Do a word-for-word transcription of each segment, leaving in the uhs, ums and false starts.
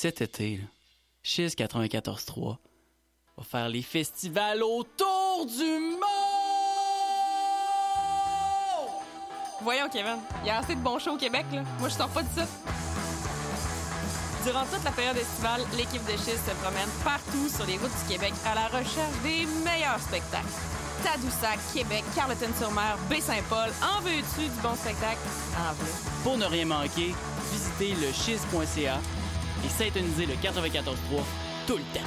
cet été, là, C H Y Z quatre-vingt-quatorze trois va faire les festivals autour du monde! Voyons, Kevin, il y a assez de bons shows au Québec, là. Moi, je sors pas de ça. Durant toute la période estivale, l'équipe de C H Y Z se promène partout sur les routes du Québec à la recherche des meilleurs spectacles. Tadoussac, Québec, Carleton-sur-Mer, Baie-Saint-Paul, en veux-tu du bon spectacle? En vrai. Pour ne rien manquer, visitez le C H Y Z point C A et synthonisez le quatre-vingt-quatorze point trois tout le temps.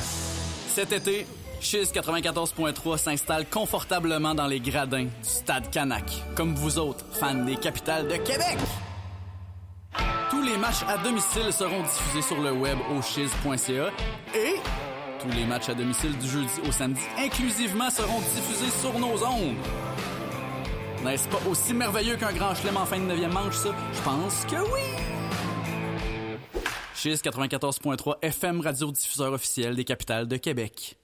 Cet été, C H Y Z quatre-vingt-quatorze point trois s'installe confortablement dans les gradins du Stade Canac, comme vous autres, fans des Capitales de Québec! Tous les matchs à domicile seront diffusés sur le web au C H Y Z point C A et tous les matchs à domicile du jeudi au samedi inclusivement seront diffusés sur nos ondes. N'est-ce pas aussi merveilleux qu'un grand chelem en fin de neuvième manche, ça? Je pense que oui! C H Y Z quatre-vingt-quatorze point trois F M, radiodiffuseur officiel des Capitales de Québec.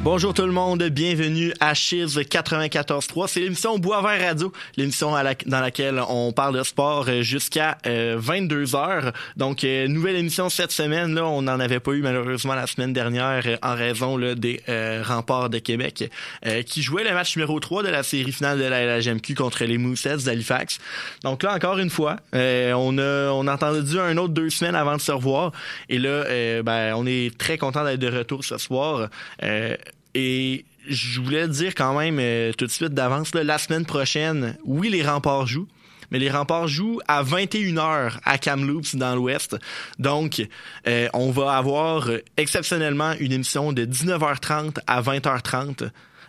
Bonjour tout le monde, bienvenue à C H Y Z quatre-vingt-quatorze point trois. C'est l'émission Boisvert Radio, l'émission à la, dans laquelle on parle de sport jusqu'à euh, vingt-deux heures. Donc, euh, nouvelle émission cette semaine. Là, on n'en avait pas eu malheureusement la semaine dernière euh, en raison là, des euh, Remparts de Québec euh, qui jouaient le match numéro trois de la série finale de la L H M Q contre les Mooseheads d'Halifax. Donc là, encore une fois, euh, on a on a entendu un autre deux semaines avant de se revoir. Et là, euh, ben, on est très content d'être de retour ce soir. Euh, Et je voulais dire quand même euh, tout de suite d'avance, là, la semaine prochaine, oui, les Remparts jouent, mais les Remparts jouent à vingt et une heures à Kamloops dans l'Ouest. Donc, euh, on va avoir euh, exceptionnellement une émission de dix-neuf heures trente à vingt heures trente.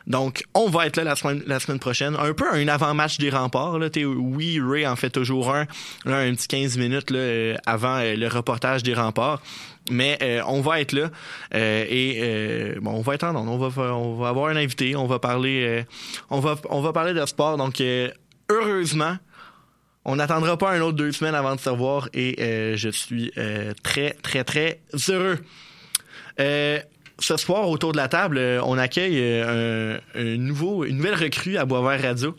Donc, on va être là la semaine, la semaine prochaine. Un peu un avant-match des Remparts. Là. T'es, oui, Ray en fait toujours un. Là, un petit quinze minutes là, euh, avant euh, le reportage des Remparts. Mais euh, on va être là. Euh, et euh, bon, on va être en ondes. On va, on va avoir un invité. On va parler euh, on va, on va parler de sport. Donc, euh, heureusement, on n'attendra pas un autre deux semaines avant de se revoir. Et euh, je suis euh, très, très, très heureux. Euh... Ce soir, autour de la table, on accueille un, un nouveau, une nouvelle recrue à Boisvert Radio.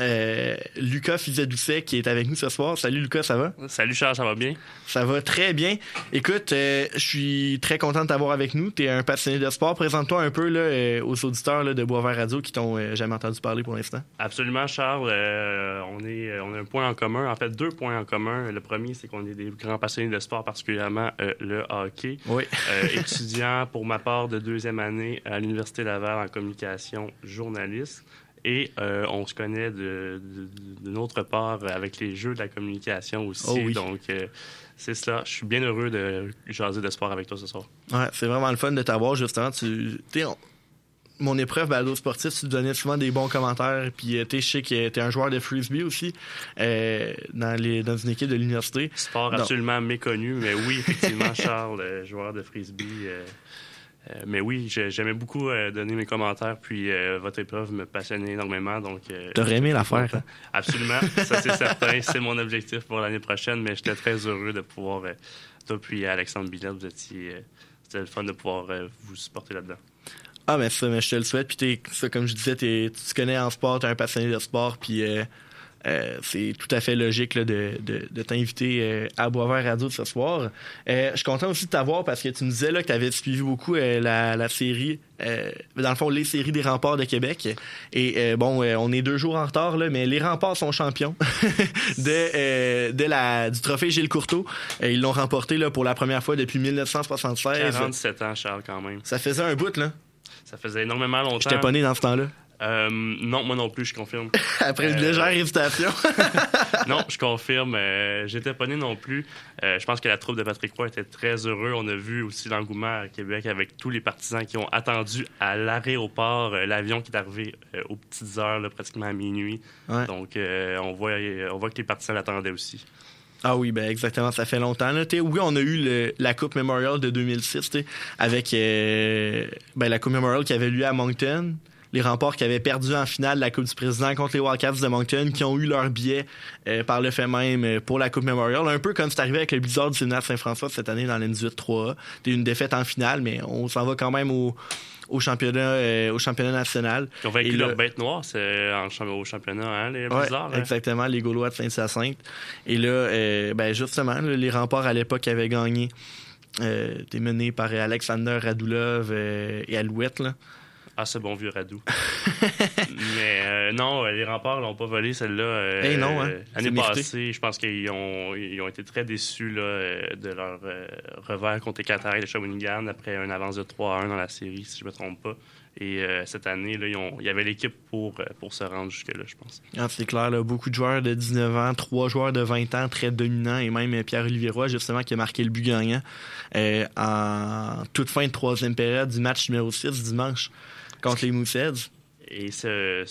Euh, Lucas Fizet-Doucet qui est avec nous ce soir. Salut Lucas, ça va? Salut Charles, ça va bien? Ça va très bien. Écoute, euh, je suis très content de t'avoir avec nous. Tu es un passionné de sport. Présente-toi un peu là, euh, aux auditeurs là, de Boisvert Radio qui t'ont euh, jamais entendu parler pour l'instant. Absolument Charles, euh, on, est, on a un point en commun. En fait, deux points en commun. Le premier, c'est qu'on est des grands passionnés de sport, particulièrement euh, le hockey. Oui. euh, étudiant pour ma part de deuxième année à l'Université Laval en communication journaliste. Et euh, on se connaît de, de, de notre part avec les jeux de la communication aussi. Oh oui. Donc, euh, c'est cela. Je suis bien heureux de jaser de sport avec toi ce soir. Ouais, c'est vraiment le fun de t'avoir, justement. Tu sais, on... mon épreuve balado sportif, tu donnais souvent des bons commentaires. Puis, tu sais, je sais que tu es un joueur de frisbee aussi euh, dans, les, dans une équipe de l'université. Sport Donc... absolument méconnu, mais oui, effectivement, Charles, euh, joueur de frisbee. Euh... Euh, mais oui, j'aimais beaucoup euh, donner mes commentaires, puis euh, votre épreuve me passionnait énormément. Donc, euh, t'aurais aimé la faire? Hein? Absolument, ça c'est certain. C'est mon objectif pour l'année prochaine, mais j'étais très heureux de pouvoir, euh, toi puis Alexandre Billard, vous étiez, euh, c'était le fun de pouvoir euh, vous supporter là-dedans. Ah, mais ça, mais je te le souhaite. Puis t'es, ça, comme je disais, t'es, tu te connais en sport, t'es un passionné de sport, puis euh, euh, c'est tout à fait logique là, de, de, de t'inviter euh, à Boisvert Radio ce soir. Euh, je suis content aussi de t'avoir parce que tu me disais là, que tu avais suivi beaucoup euh, la, la série, euh, dans le fond, les séries des Remparts de Québec. Et euh, bon, euh, on est deux jours en retard, là, mais les Remparts sont champions de, euh, de la, du Trophée Gilles Courteau. Ils l'ont remporté là, pour la première fois depuis dix-neuf soixante-seize. quarante-sept ans, Charles, quand même. Ça faisait un bout, là. Ça faisait énormément longtemps. J'étais pas né dans ce temps-là. Euh, non, moi non plus, je confirme. Après une euh... légère hésitation. Non, je confirme. Euh, j'étais pas né non plus. Euh, je pense que la troupe de Patrick Roy était très heureux. On a vu aussi l'engouement à Québec avec tous les partisans qui ont attendu à l'aéroport euh, l'avion qui est arrivé euh, aux petites heures, là, pratiquement à minuit. Ouais. Donc, euh, on voit, on voit que les partisans l'attendaient aussi. Ah oui, ben exactement, ça fait longtemps. Là. Oui, on a eu le, la Coupe Memorial de deux mille six, avec euh, ben, la Coupe Memorial qui avait lieu à Moncton, les Remparts qui avaient perdu en finale la Coupe du Président contre les Wildcats de Moncton, qui ont eu leur billet euh, par le fait même pour la Coupe Memorial. Un peu comme c'est arrivé avec le Blizzard du Sénat de Saint-François cette année dans l'N dix-huit trois A. C'était une défaite en finale, mais on s'en va quand même au... Au championnat, euh, au championnat national. Ils ont vaincu leur là... bête noire c'est en, au championnat, hein, les Blizzards. Ouais, hein? Exactement, les Gaulois de Saint-Hyacinthe. Et là, euh, ben justement, là, les Remparts à l'époque avaient gagné, euh, étaient menés par Alexander Radulov euh, et Alouette. Là. Ah, ce bon vieux Radou. Mais euh, non, les Remparts l'ont pas volé, celle-là. Euh, hey, non, hein? euh, L'année passée, je pense qu'ils ont, ils ont été très déçus là, euh, de leur euh, revers contre les Cataractes de Shawinigan après une avance de trois à un dans la série, si je me trompe pas. Et euh, cette année, là, ils ont, il y avait l'équipe pour, pour se rendre jusque-là, je pense. Ah, c'est clair, là, beaucoup de joueurs de dix-neuf ans, trois joueurs de vingt ans très dominants, et même Pierre-Olivier Roy, justement, qui a marqué le but gagnant euh, en toute fin de troisième période du match numéro six dimanche contre les Mooseheads. Et c'est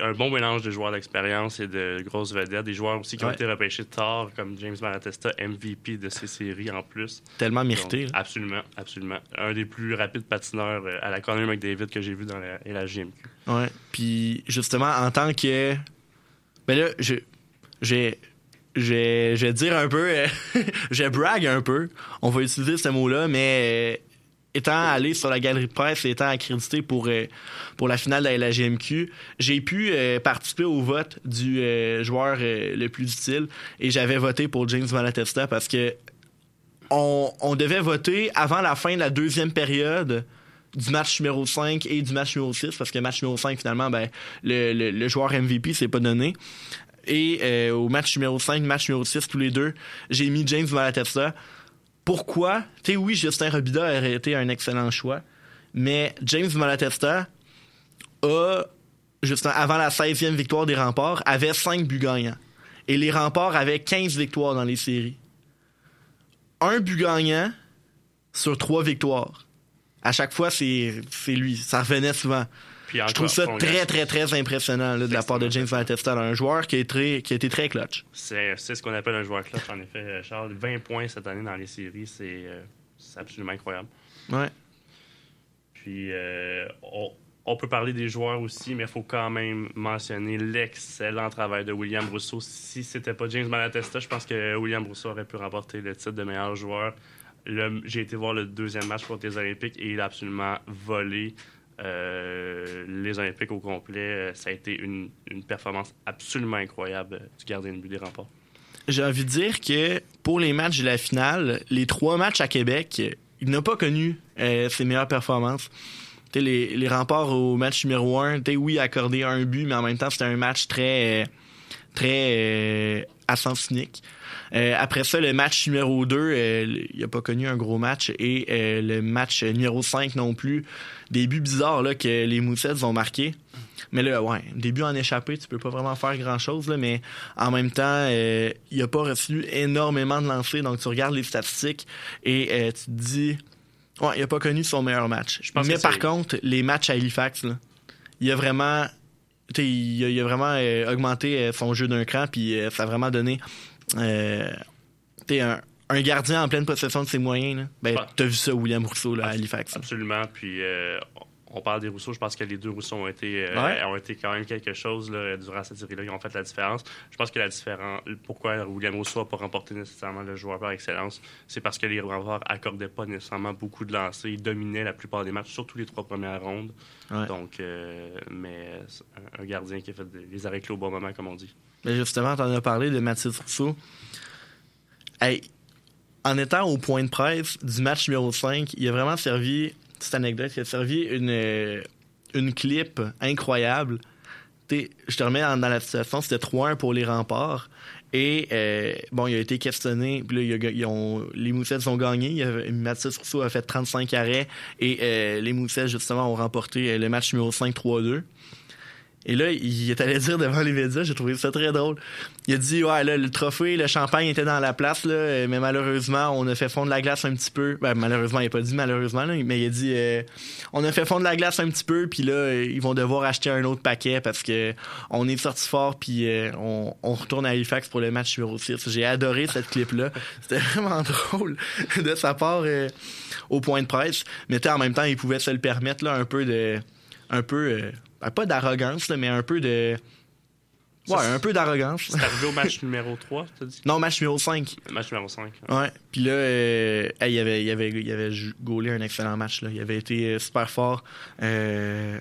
un bon mélange de joueurs d'expérience et de grosses vedettes, des joueurs aussi qui ouais. ont été repêchés tard, comme James Malatesta, M V P de ces séries en plus. Tellement mérité. Donc, absolument, absolument. Un des plus rapides patineurs à la Conor McDavid que j'ai vu dans la, la J M Q. Ouais. Puis justement, en tant que... Ben là, je, j'ai... Je vais dire un peu... je brague un peu. On va utiliser ce mot-là, mais... étant allé sur la galerie de presse et étant accrédité pour, euh, pour la finale de la G M Q, j'ai pu euh, participer au vote du euh, joueur euh, le plus utile et j'avais voté pour James Malatesta parce que on, on devait voter avant la fin de la deuxième période du match numéro cinq et du match numéro six parce que match numéro cinq, finalement, ben, le, le, le joueur M V P s'est pas donné. Et euh, au match numéro cinq, match numéro six, tous les deux, j'ai mis James Malatesta. Pourquoi? Tu sais, oui, Justin Robida aurait été un excellent choix, mais James Malatesta a, justement, avant la seizième victoire des Remparts, avait cinq buts gagnants. Et les Remparts avaient quinze victoires dans les séries. Un but gagnant sur trois victoires. À chaque fois, c'est, c'est lui. Ça revenait souvent. Puis encore, je trouve ça très, très, très impressionnant là, de la part de James Malatesta, un joueur qui, est très, qui a été très clutch. C'est, c'est ce qu'on appelle un joueur clutch, en effet, Charles. vingt points cette année dans les séries, c'est, euh, c'est absolument incroyable. Ouais. Puis, euh, on, on peut parler des joueurs aussi, mais il faut quand même mentionner l'excellent travail de William Brousseau. Si c'était pas James Malatesta, je pense que William Brousseau aurait pu remporter le titre de meilleur joueur. Le, j'ai été voir le deuxième match contre les Olympiques et il a absolument volé Euh, les Olympiques au complet. Ça a été une, une performance absolument incroyable du gardien de but des Remparts. J'ai envie de dire que pour les matchs de la finale, les trois matchs à Québec, il n'a pas connu euh, ses meilleures performances. T'sais, les, les Remparts au match numéro un, oui, accordé un but, mais en même temps, c'était un match très, très euh, à sens unique. Euh, après ça, le match numéro deux, euh, il n'a pas connu un gros match. Et euh, le match numéro cinq non plus. Des buts bizarres là, que les Mooseheads ont marqués. Mais là, ouais, des buts en échappé, tu peux pas vraiment faire grand-chose. Là, mais en même temps, euh, il n'a pas reçu énormément de lancers. Donc, tu regardes les statistiques et euh, tu te dis... Ouais, il n'a pas connu son meilleur match. Je pense mais par c'est... contre, les matchs à Halifax, là, il a vraiment, il a, il a vraiment euh, augmenté euh, son jeu d'un cran. Puis euh, ça a vraiment donné... Euh, t'es un, un gardien en pleine possession de ses moyens. Là. Ben, t'as vu ça, William Brousseau, là, à Halifax. Absolument. Puis, euh, on parle des Rousseau. Je pense que les deux Rousseau ont été, euh, ouais. ont été quand même quelque chose là, durant cette série-là. Ils ont fait la différence. Je pense que la différence, pourquoi William Brousseau n'a pas remporté nécessairement le joueur par excellence, c'est parce que les Remparts n'accordaient pas nécessairement beaucoup de lancers. Ils dominaient la plupart des matchs, surtout les trois premières rondes. Ouais. Donc, euh, mais un gardien qui a fait les arrêts clés au bon moment, comme on dit. Justement, t'en as parlé de Mathis Rousseau. Hey, en étant au point de presse du match numéro cinq, il a vraiment servi, petite anecdote, il a servi une, une clip incroyable je te remets dans la situation, c'était trois un pour les Remparts. Et euh, bon, il a été questionné. Puis là, il a, ils ont, les Mooseheads ont gagné. Il a, Mathis Rousseau a fait trente-cinq arrêts. Et euh, les Mooseheads, justement, ont remporté le match numéro cinq, trois deux. Et là, il est allé dire devant les médias, j'ai trouvé ça très drôle. Il a dit, ouais, là, le trophée, le champagne était dans la place, là, mais malheureusement, on a fait fondre la glace un petit peu. Ben, malheureusement, il n'a pas dit malheureusement, là, mais il a dit, euh, on a fait fondre la glace un petit peu, puis là, ils vont devoir acheter un autre paquet parce que on est sorti fort, puis euh, on, on retourne à Halifax pour le match numéro six. J'ai adoré cette clip-là. C'était vraiment drôle de sa part euh, au point de presse. Mais en même temps, il pouvait se le permettre, là, un peu de. Un peu. Euh, Pas d'arrogance, là, mais un peu de... Ouais, ça, un peu d'arrogance. C'est arrivé au match numéro trois, t'as dit? Non, match numéro cinq. Match numéro cinq. Ouais. ouais. Puis là, euh, hey, il avait, il avait, il avait gaulé un excellent match. Là. Il avait été super fort. Euh...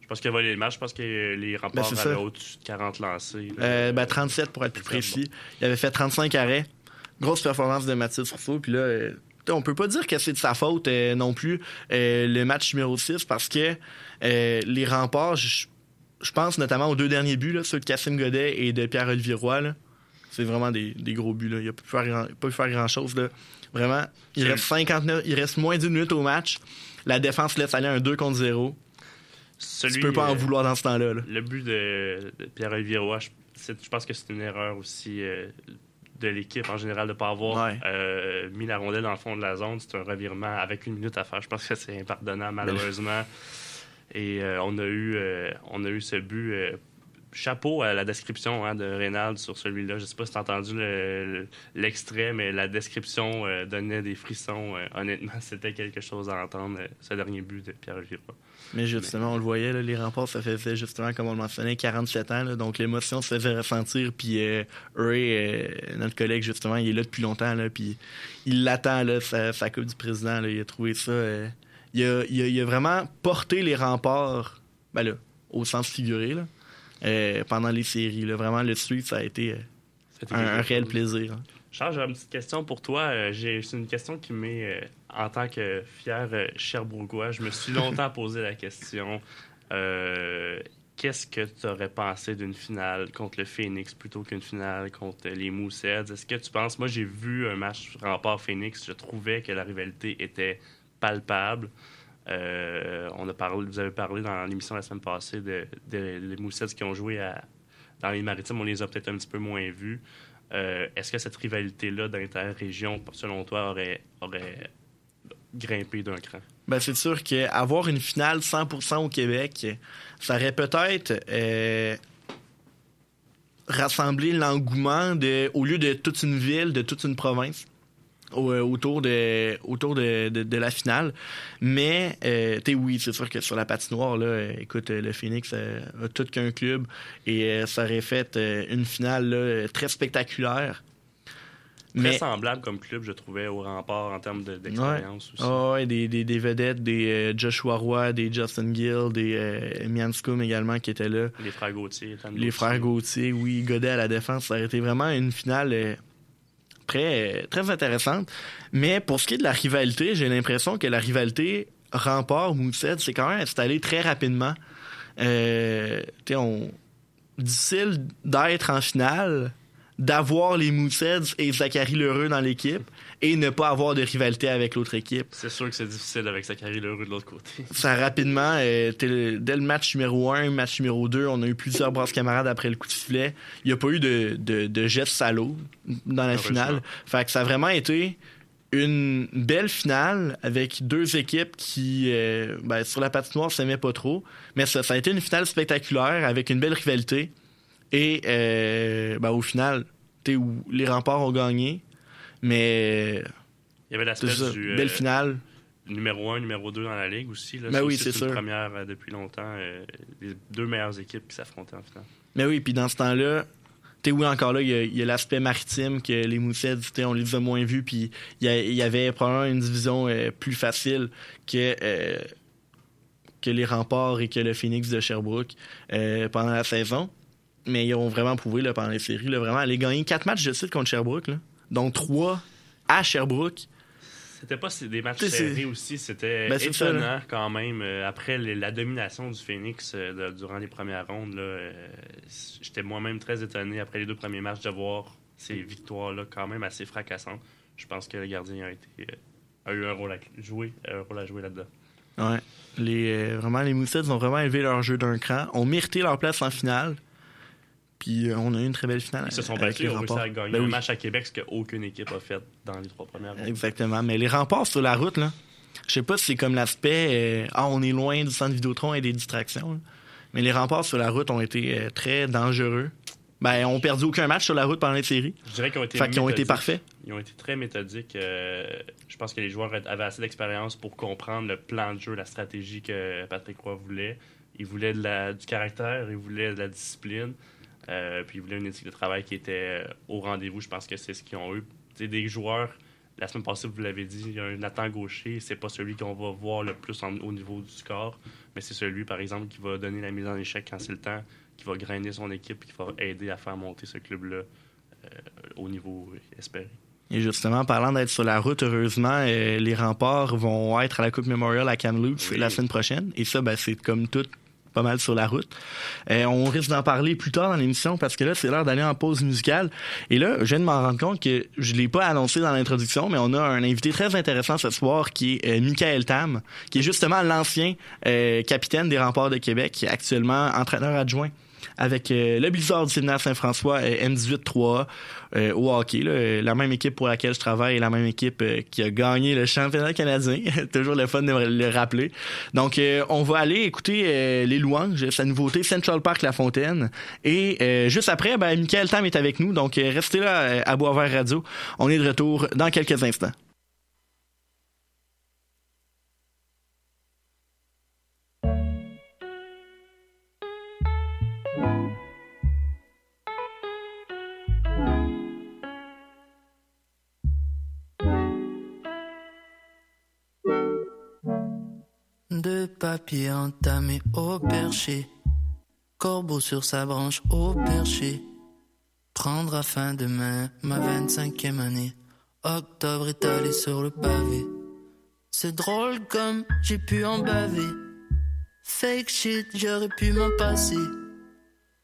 Je pense qu'il a volé le match. Je pense que les Remparts ben, avaient au-dessus de quarante lancés. Euh, ben, trente-sept, pour être plus précis. Il avait fait trente-cinq arrêts. Grosse performance de Mathis Rousseau. Puis là, euh, on peut pas dire que c'est de sa faute euh, non plus, euh, le match numéro six, parce que Euh, les Remparts, je, je pense notamment aux deux derniers buts, là, ceux de Cassim Godet et de Pierre-Olivier Roy. Là. C'est vraiment des, des gros buts. Là. Il n'a pas pu faire, grand, pas pu faire grand-chose. Là. Vraiment, il reste, cinquante-neuf, il reste moins d'une minute au match. La défense laisse aller un deux contre zéro. Celui, tu peux pas euh, en vouloir dans ce temps-là. Là. Le but de, de Pierre-Olivier Roy, je, c'est, je pense que c'est une erreur aussi euh, de l'équipe en général de ne pas avoir ouais. euh, mis la rondelle dans le fond de la zone. C'est un revirement avec une minute à faire. Je pense que c'est impardonnable, malheureusement. Et euh, on, a eu, euh, on a eu ce but. Euh, chapeau à la description hein, de Reynald sur celui-là. Je ne sais pas si tu as entendu le, le, l'extrait, mais la description euh, donnait des frissons. Euh, honnêtement, c'était quelque chose à entendre, euh, ce dernier but de Pierre-Olivier Roy. Mais justement, mais... on le voyait, là, les Remparts, ça faisait justement, comme on le mentionnait, quarante-sept ans. Là, donc l'émotion se faisait ressentir. Puis euh, Ray, euh, notre collègue, justement, il est là depuis longtemps. Là, puis il l'attend, là, sa, sa Coupe du Président. Là, il a trouvé ça... Euh... Il a, il, a, il a vraiment porté les Remparts, ben là, au sens figuré, là, euh, pendant les séries. Là. Vraiment, le suivre, ça a été euh, un, un réel plaisir. Hein. Charles, j'ai une petite question pour toi. Euh, j'ai, c'est une question qui m'est, euh, en tant que fier euh, Sherbrookeois, je me suis longtemps posé la question. Euh, qu'est-ce que tu aurais pensé d'une finale contre le Phoenix plutôt qu'une finale contre les Mooseheads? Est-ce que tu penses... Moi, j'ai vu un match Remparts-Phoenix. Je trouvais que la rivalité était... palpable. Euh, on a parlé, vous avez parlé dans l'émission la semaine passée de, de, de les Mooseheads qui ont joué à, dans les Maritimes. On les a peut-être un petit peu moins vus. Euh, est-ce que cette rivalité-là d'inter-région, selon toi, aurait, aurait grimpé d'un cran? Ben, c'est sûr qu'avoir une finale cent pour cent au Québec, ça aurait peut-être... Euh... rassemblé l'engouement de, au lieu de toute une ville, de toute une province. autour de autour de, de, de la finale. Mais euh, t'es oui, c'est sûr que sur la patinoire, là, euh, écoute, euh, le Phoenix euh, a tout qu'un club et euh, ça aurait fait euh, une finale là, très spectaculaire. Très mais... semblable comme club, je trouvais, au Rempart en termes de, d'expérience ouais. aussi. Ah ouais, des, des, des vedettes, des euh, Joshua Roy, des Justin Gill, des euh, Mianscombe également qui étaient là. Les frères Gauthier. Les Gauthier. frères Gauthier, oui, Godet à la défense. Ça aurait été vraiment une finale... Euh, Très, très intéressante. Mais pour ce qui est de la rivalité, j'ai l'impression que la rivalité Remparts-Mooseheads s'est quand même installée très rapidement. Euh, on... Difficile d'être en finale, d'avoir les Mooseheads et Zachary L'Heureux dans l'équipe et ne pas avoir de rivalité avec l'autre équipe. C'est sûr que c'est difficile avec Zachary L'Heureux de l'autre côté. Ça rapidement, euh, le... dès le match numéro un, match numéro deux, on a eu plusieurs brasses camarades après le coup de filet. Il n'y a pas eu de, de, de geste salaud dans la finale. Fait que ça a vraiment été une belle finale avec deux équipes qui, euh, ben, sur la patinoire, ne s'aimaient pas trop. Mais ça, ça a été une finale spectaculaire avec une belle rivalité. Et euh, ben, au final, où les Remparts ont gagné, mais il y avait l'aspect du euh, belle finale numéro un, numéro deux dans la ligue aussi. Là, ben c'est oui, aussi c'est sûr. Première euh, depuis longtemps, euh, les deux meilleures équipes qui s'affrontaient en finale. Mais oui, puis dans ce temps-là, t'es oui encore là, il y, y a l'aspect maritime que les Mooseheads, on les a moins vus, puis il y, y avait probablement une division euh, plus facile que. Euh, que les Remparts et que le Phoenix de Sherbrooke euh, pendant la saison. Mais ils ont vraiment prouvé là, pendant les séries, là, vraiment, aller gagner quatre matchs de suite contre Sherbrooke, là, dont trois à Sherbrooke. C'était pas des matchs c'est, serrés c'est... aussi. C'était ben, étonnant ça, quand même. Euh, après les, la domination du Phoenix euh, de, durant les premières rondes, là, euh, j'étais moi-même très étonné après les deux premiers matchs de voir ces victoires-là quand même assez fracassantes. Je pense que le gardien a, été, euh, a eu un rôle à jouer, un rôle à jouer là-dedans. Ouais. Les, euh, vraiment, les Mooseheads ont vraiment élevé leur jeu d'un cran, ont mérité leur place en finale. Puis euh, on a eu une très belle finale. Ils se sont battus, on réussit à gagner ben, un oui. match à Québec, ce qu'aucune équipe a fait dans les trois premières rondes. Exactement. Mais les Remparts sur la route, là, je sais pas si c'est comme l'aspect euh, ah, on est loin du centre Vidéotron et des distractions. Là. Mais les Remparts sur la route ont été euh, très dangereux. Ben, on perdu aucun match sur la route pendant les séries. Je dirais qu'ils ont été, qu'ils ont été parfaits. Ils ont été très méthodiques. Euh, je pense que les joueurs avaient assez d'expérience pour comprendre le plan de jeu, la stratégie que Patrick Roy voulait. Il voulait de la, du caractère, il voulait de la discipline. Euh, puis ils voulaient une éthique de travail qui était au rendez-vous. Je pense que c'est ce qu'ils ont eu. T'sais, des joueurs, la semaine passée, vous l'avez dit, il y a un Nathan Gaucher. C'est pas celui qu'on va voir le plus en, au niveau du score, mais c'est celui, par exemple, qui va donner la mise en échec quand c'est le temps, qui va grainer son équipe et qui va aider à faire monter ce club-là euh, au niveau espéré. Et justement, parlant d'être sur la route, heureusement, euh, les Remparts vont être à la Coupe Memorial à Kamloops oui. la semaine prochaine. Et ça, ben, c'est comme tout, pas mal sur la route. Euh, on risque d'en parler plus tard dans l'émission parce que là, c'est l'heure d'aller en pause musicale. Et là, je viens de m'en rendre compte que je ne l'ai pas annoncé dans l'introduction, mais on a un invité très intéressant ce soir qui est euh, Mikaël Tam, qui est justement l'ancien euh, capitaine des Remparts de Québec, qui est actuellement entraîneur adjoint avec euh, le Blizzard du Sénat de Saint-François euh, M dix-huit trois A euh, au hockey. Là, euh, la même équipe pour laquelle je travaille et la même équipe euh, qui a gagné le championnat canadien. Toujours le fun de le rappeler. Donc, euh, on va aller écouter euh, les louanges, sa nouveauté Central Park La Fontaine. Et euh, juste après, ben, Mikaël Tam est avec nous. Donc, euh, restez là euh, à Boisvert Radio. On est de retour dans quelques instants. De papier entamé au perché, corbeau sur sa branche au perché, prendre à fin de main ma vingt-cinquième année, octobre étalé sur le pavé. C'est drôle comme j'ai pu en baver, fake shit j'aurais pu m'en passer,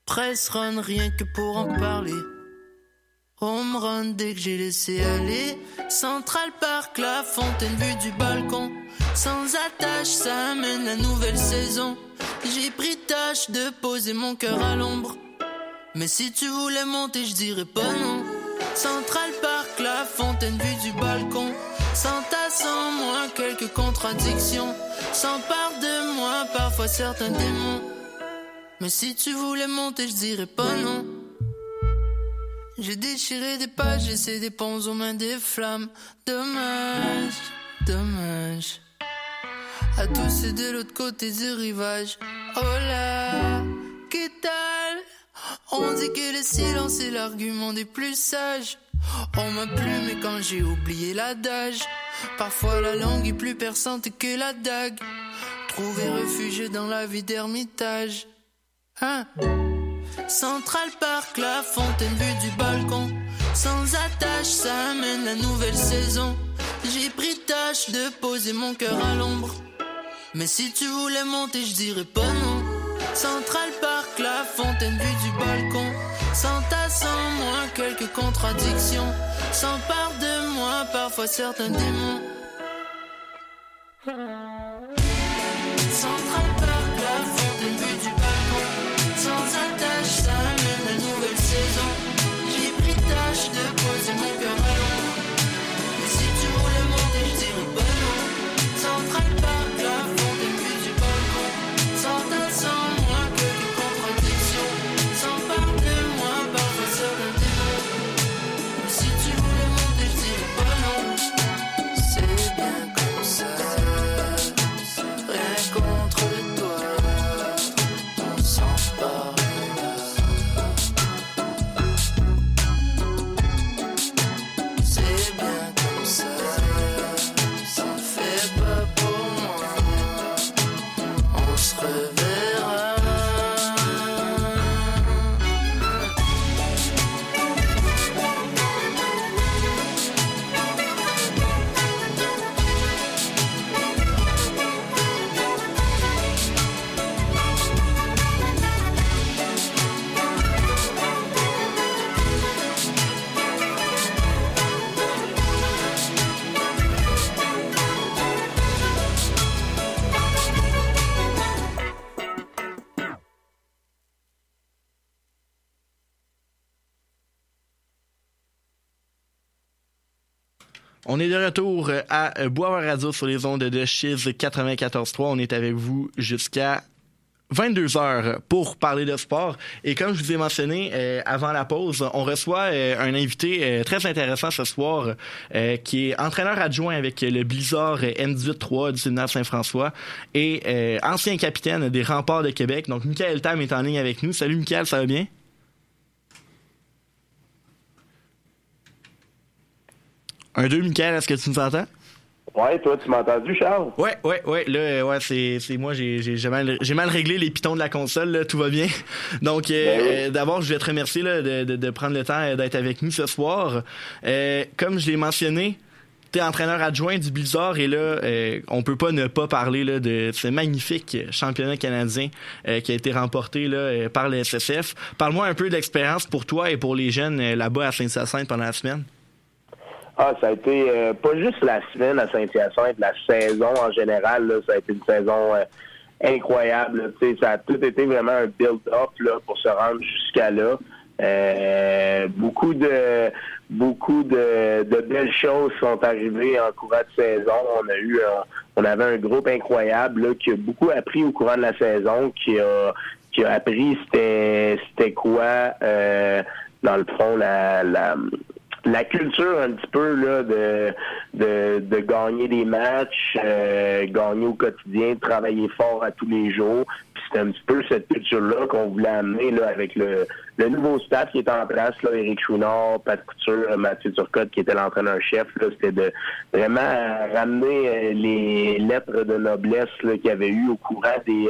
press run rien que pour en parler, home run dès que j'ai laissé aller, Central Park, la fontaine vue du balcon. Sans attache, ça amène la nouvelle saison. J'ai pris tâche de poser mon cœur à l'ombre, mais si tu voulais monter, je dirais pas non. Central Park, la fontaine vue du balcon. Sans ta, sans moi, quelques contradictions s'emparent de moi, parfois certains démons, mais si tu voulais monter, je dirais pas non. J'ai déchiré des pages, j'ai cédé ponts aux mains des flammes. Dommage, dommage à tous ceux de l'autre côté du rivage. Hola, que tal? On dit que le silence est l'argument des plus sages. On m'a plu mais quand j'ai oublié l'adage, parfois la langue est plus perçante que la dague. Trouver refuge dans la vie d'ermitage, hein? Central Park, la fontaine vue du balcon. Sans attache, ça amène la nouvelle saison. J'ai pris tâche de poser mon cœur à l'ombre, mais si tu voulais monter, je dirais pas non. Central Park, la fontaine vue du balcon. Sans ta, sans moi, quelques contradictions s'emparent de moi, parfois certains démons. Central Park, la fontaine vue du balcon. Sans attache, ça amène la nouvelle saison. J'ai pris tâche de poser mon cœur à l'ombre, mais si tu voulais monter, je dirais pas non. Central Park, la fontaine vue du balcon. Sans ta, sans moi, que des contradictions s'emparent de moi, parfois seul un démon, mais si tu voulais monter, je dirais pas non. C'est bien comme ça. On est de retour à Boisvert Radio sur les ondes de C H Y Z quatre-vingt-quatorze point trois. On est avec vous jusqu'à vingt-deux heures pour parler de sport. Et comme je vous ai mentionné euh, avant la pause, on reçoit euh, un invité euh, très intéressant ce soir euh, qui est entraîneur adjoint avec euh, le Blizzard N dix-huit trois du Sénat de Saint-François et euh, ancien capitaine des Remparts de Québec. Donc, Mikaël Tam est en ligne avec nous. Salut Mikaël, ça va bien? Un, deux, Mikaël, est-ce que tu nous entends? Ouais, toi, tu m'as entendu, Charles? Ouais, ouais, ouais. Là, ouais, c'est, c'est moi, j'ai, j'ai, j'ai, mal, j'ai mal réglé les pitons de la console, là, tout va bien. Donc, euh, oui. d'abord, je vais te remercier là, de, de, de prendre le temps d'être avec nous ce soir. Euh, comme je l'ai mentionné, tu es entraîneur adjoint du Blizzard et là, euh, on peut pas ne pas parler là, de ce magnifique championnat canadien euh, qui a été remporté là, par le S S F. Parle-moi un peu de l'expérience pour toi et pour les jeunes là-bas à Saint-Hyacinthe pendant la semaine. Ah, ça a été euh, pas juste la semaine à Saint-Hyacinthe, la saison en général, là, ça a été une saison euh, incroyable. Tu sais, ça a tout été vraiment un build-up là, pour se rendre jusqu'à là. Euh, beaucoup de beaucoup de, de belles choses sont arrivées en courant de saison. On a eu un, on avait un groupe incroyable là, qui a beaucoup appris au courant de la saison, qui a qui a appris c'était c'était quoi euh, dans le fond la la La culture un petit peu là de de, de gagner des matchs, euh, gagner au quotidien, travailler fort à tous les jours. Puis c'est un petit peu cette culture-là qu'on voulait amener là avec le, le nouveau staff qui est en place, là, Éric Chouinard, Patrick Couture, Mathieu Turcotte qui était l'entraîneur-chef. Là, c'était de vraiment ramener les lettres de noblesse là, qu'il y avait eu au courant des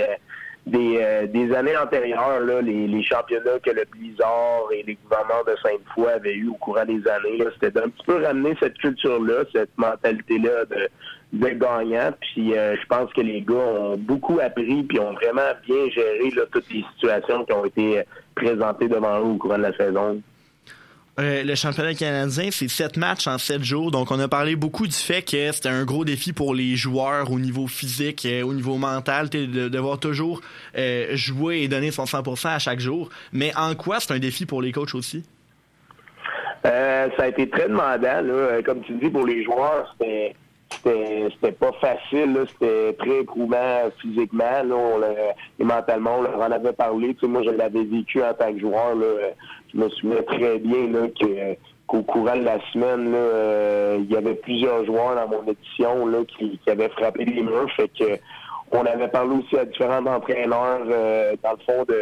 Des, euh, des années antérieures, là, les, les championnats que le Blizzard et les gouverneurs de Sainte-Foy avaient eu au courant des années, là, c'était d'un petit peu ramener cette culture-là, cette mentalité-là de, de gagnant. Puis euh, je pense que les gars ont beaucoup appris puis ont vraiment bien géré là, toutes les situations qui ont été présentées devant eux au courant de la saison. Euh, le championnat canadien, c'est sept matchs en sept jours. Donc, on a parlé beaucoup du fait que c'était un gros défi pour les joueurs au niveau physique, euh, au niveau mental, de devoir toujours euh, jouer et donner son cent pour cent à chaque jour. Mais en quoi c'est un défi pour les coachs aussi? Euh, ça a été très demandant. Là. Comme tu dis, pour les joueurs, c'était... C'était, c'était pas facile, là. C'était très éprouvant physiquement là, on et mentalement, on leur en avait parlé. Tu sais, moi, je l'avais vécu en tant que joueur. Là. Je me souviens très bien là, que, qu'au courant de la semaine, là, euh, il y avait plusieurs joueurs dans mon édition là, qui, qui avaient frappé les murs. Fait que on avait parlé aussi à différents entraîneurs, euh, dans le fond, de...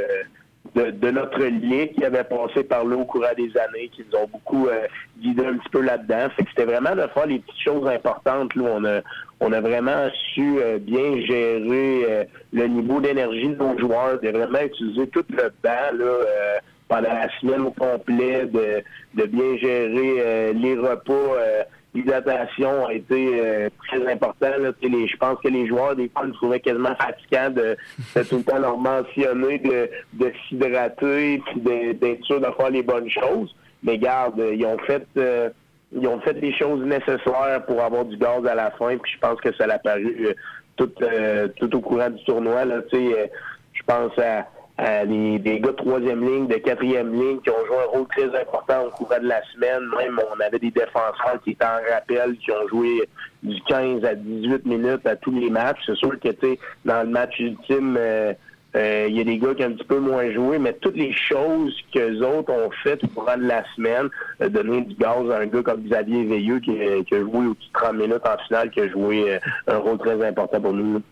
De, de notre lien qui avait passé par là au courant des années, qui nous ont beaucoup euh, guidé un petit peu là-dedans. Fait que c'était vraiment de faire les petites choses importantes. Là, on a on a vraiment su euh, bien gérer euh, le niveau d'énergie de nos joueurs, de vraiment utiliser tout le banc là, euh, pendant la semaine au complet, de, de bien gérer euh, les repas. Euh, L'hydratation a été euh, très importante. Je pense que les joueurs, des fois, nous trouvaient quasiment fatigants de, de tout le temps leur mentionner, de, de s'hydrater, puis de, d'être sûr de faire les bonnes choses. Mais garde, ils ont fait euh, ils ont fait les choses nécessaires pour avoir du gaz à la fin, puis je pense que ça l'a paru euh, tout, euh, tout au courant du tournoi. Là, euh, je pense à... Euh, les, des gars de troisième ligne, de quatrième ligne qui ont joué un rôle très important au courant de la semaine. Même, on avait des défenseurs qui étaient en rappel, qui ont joué du quinze à dix-huit minutes à tous les matchs. C'est sûr que, tu sais, dans le match ultime, euh, euh, y a des gars qui ont un petit peu moins joué, mais toutes les choses qu'eux autres ont faites au courant de la semaine, euh, donner du gaz à un gars comme Xavier Veilleux qui, qui a joué au-dessus de trente minutes en finale, qui a joué euh, un rôle très important pour nous.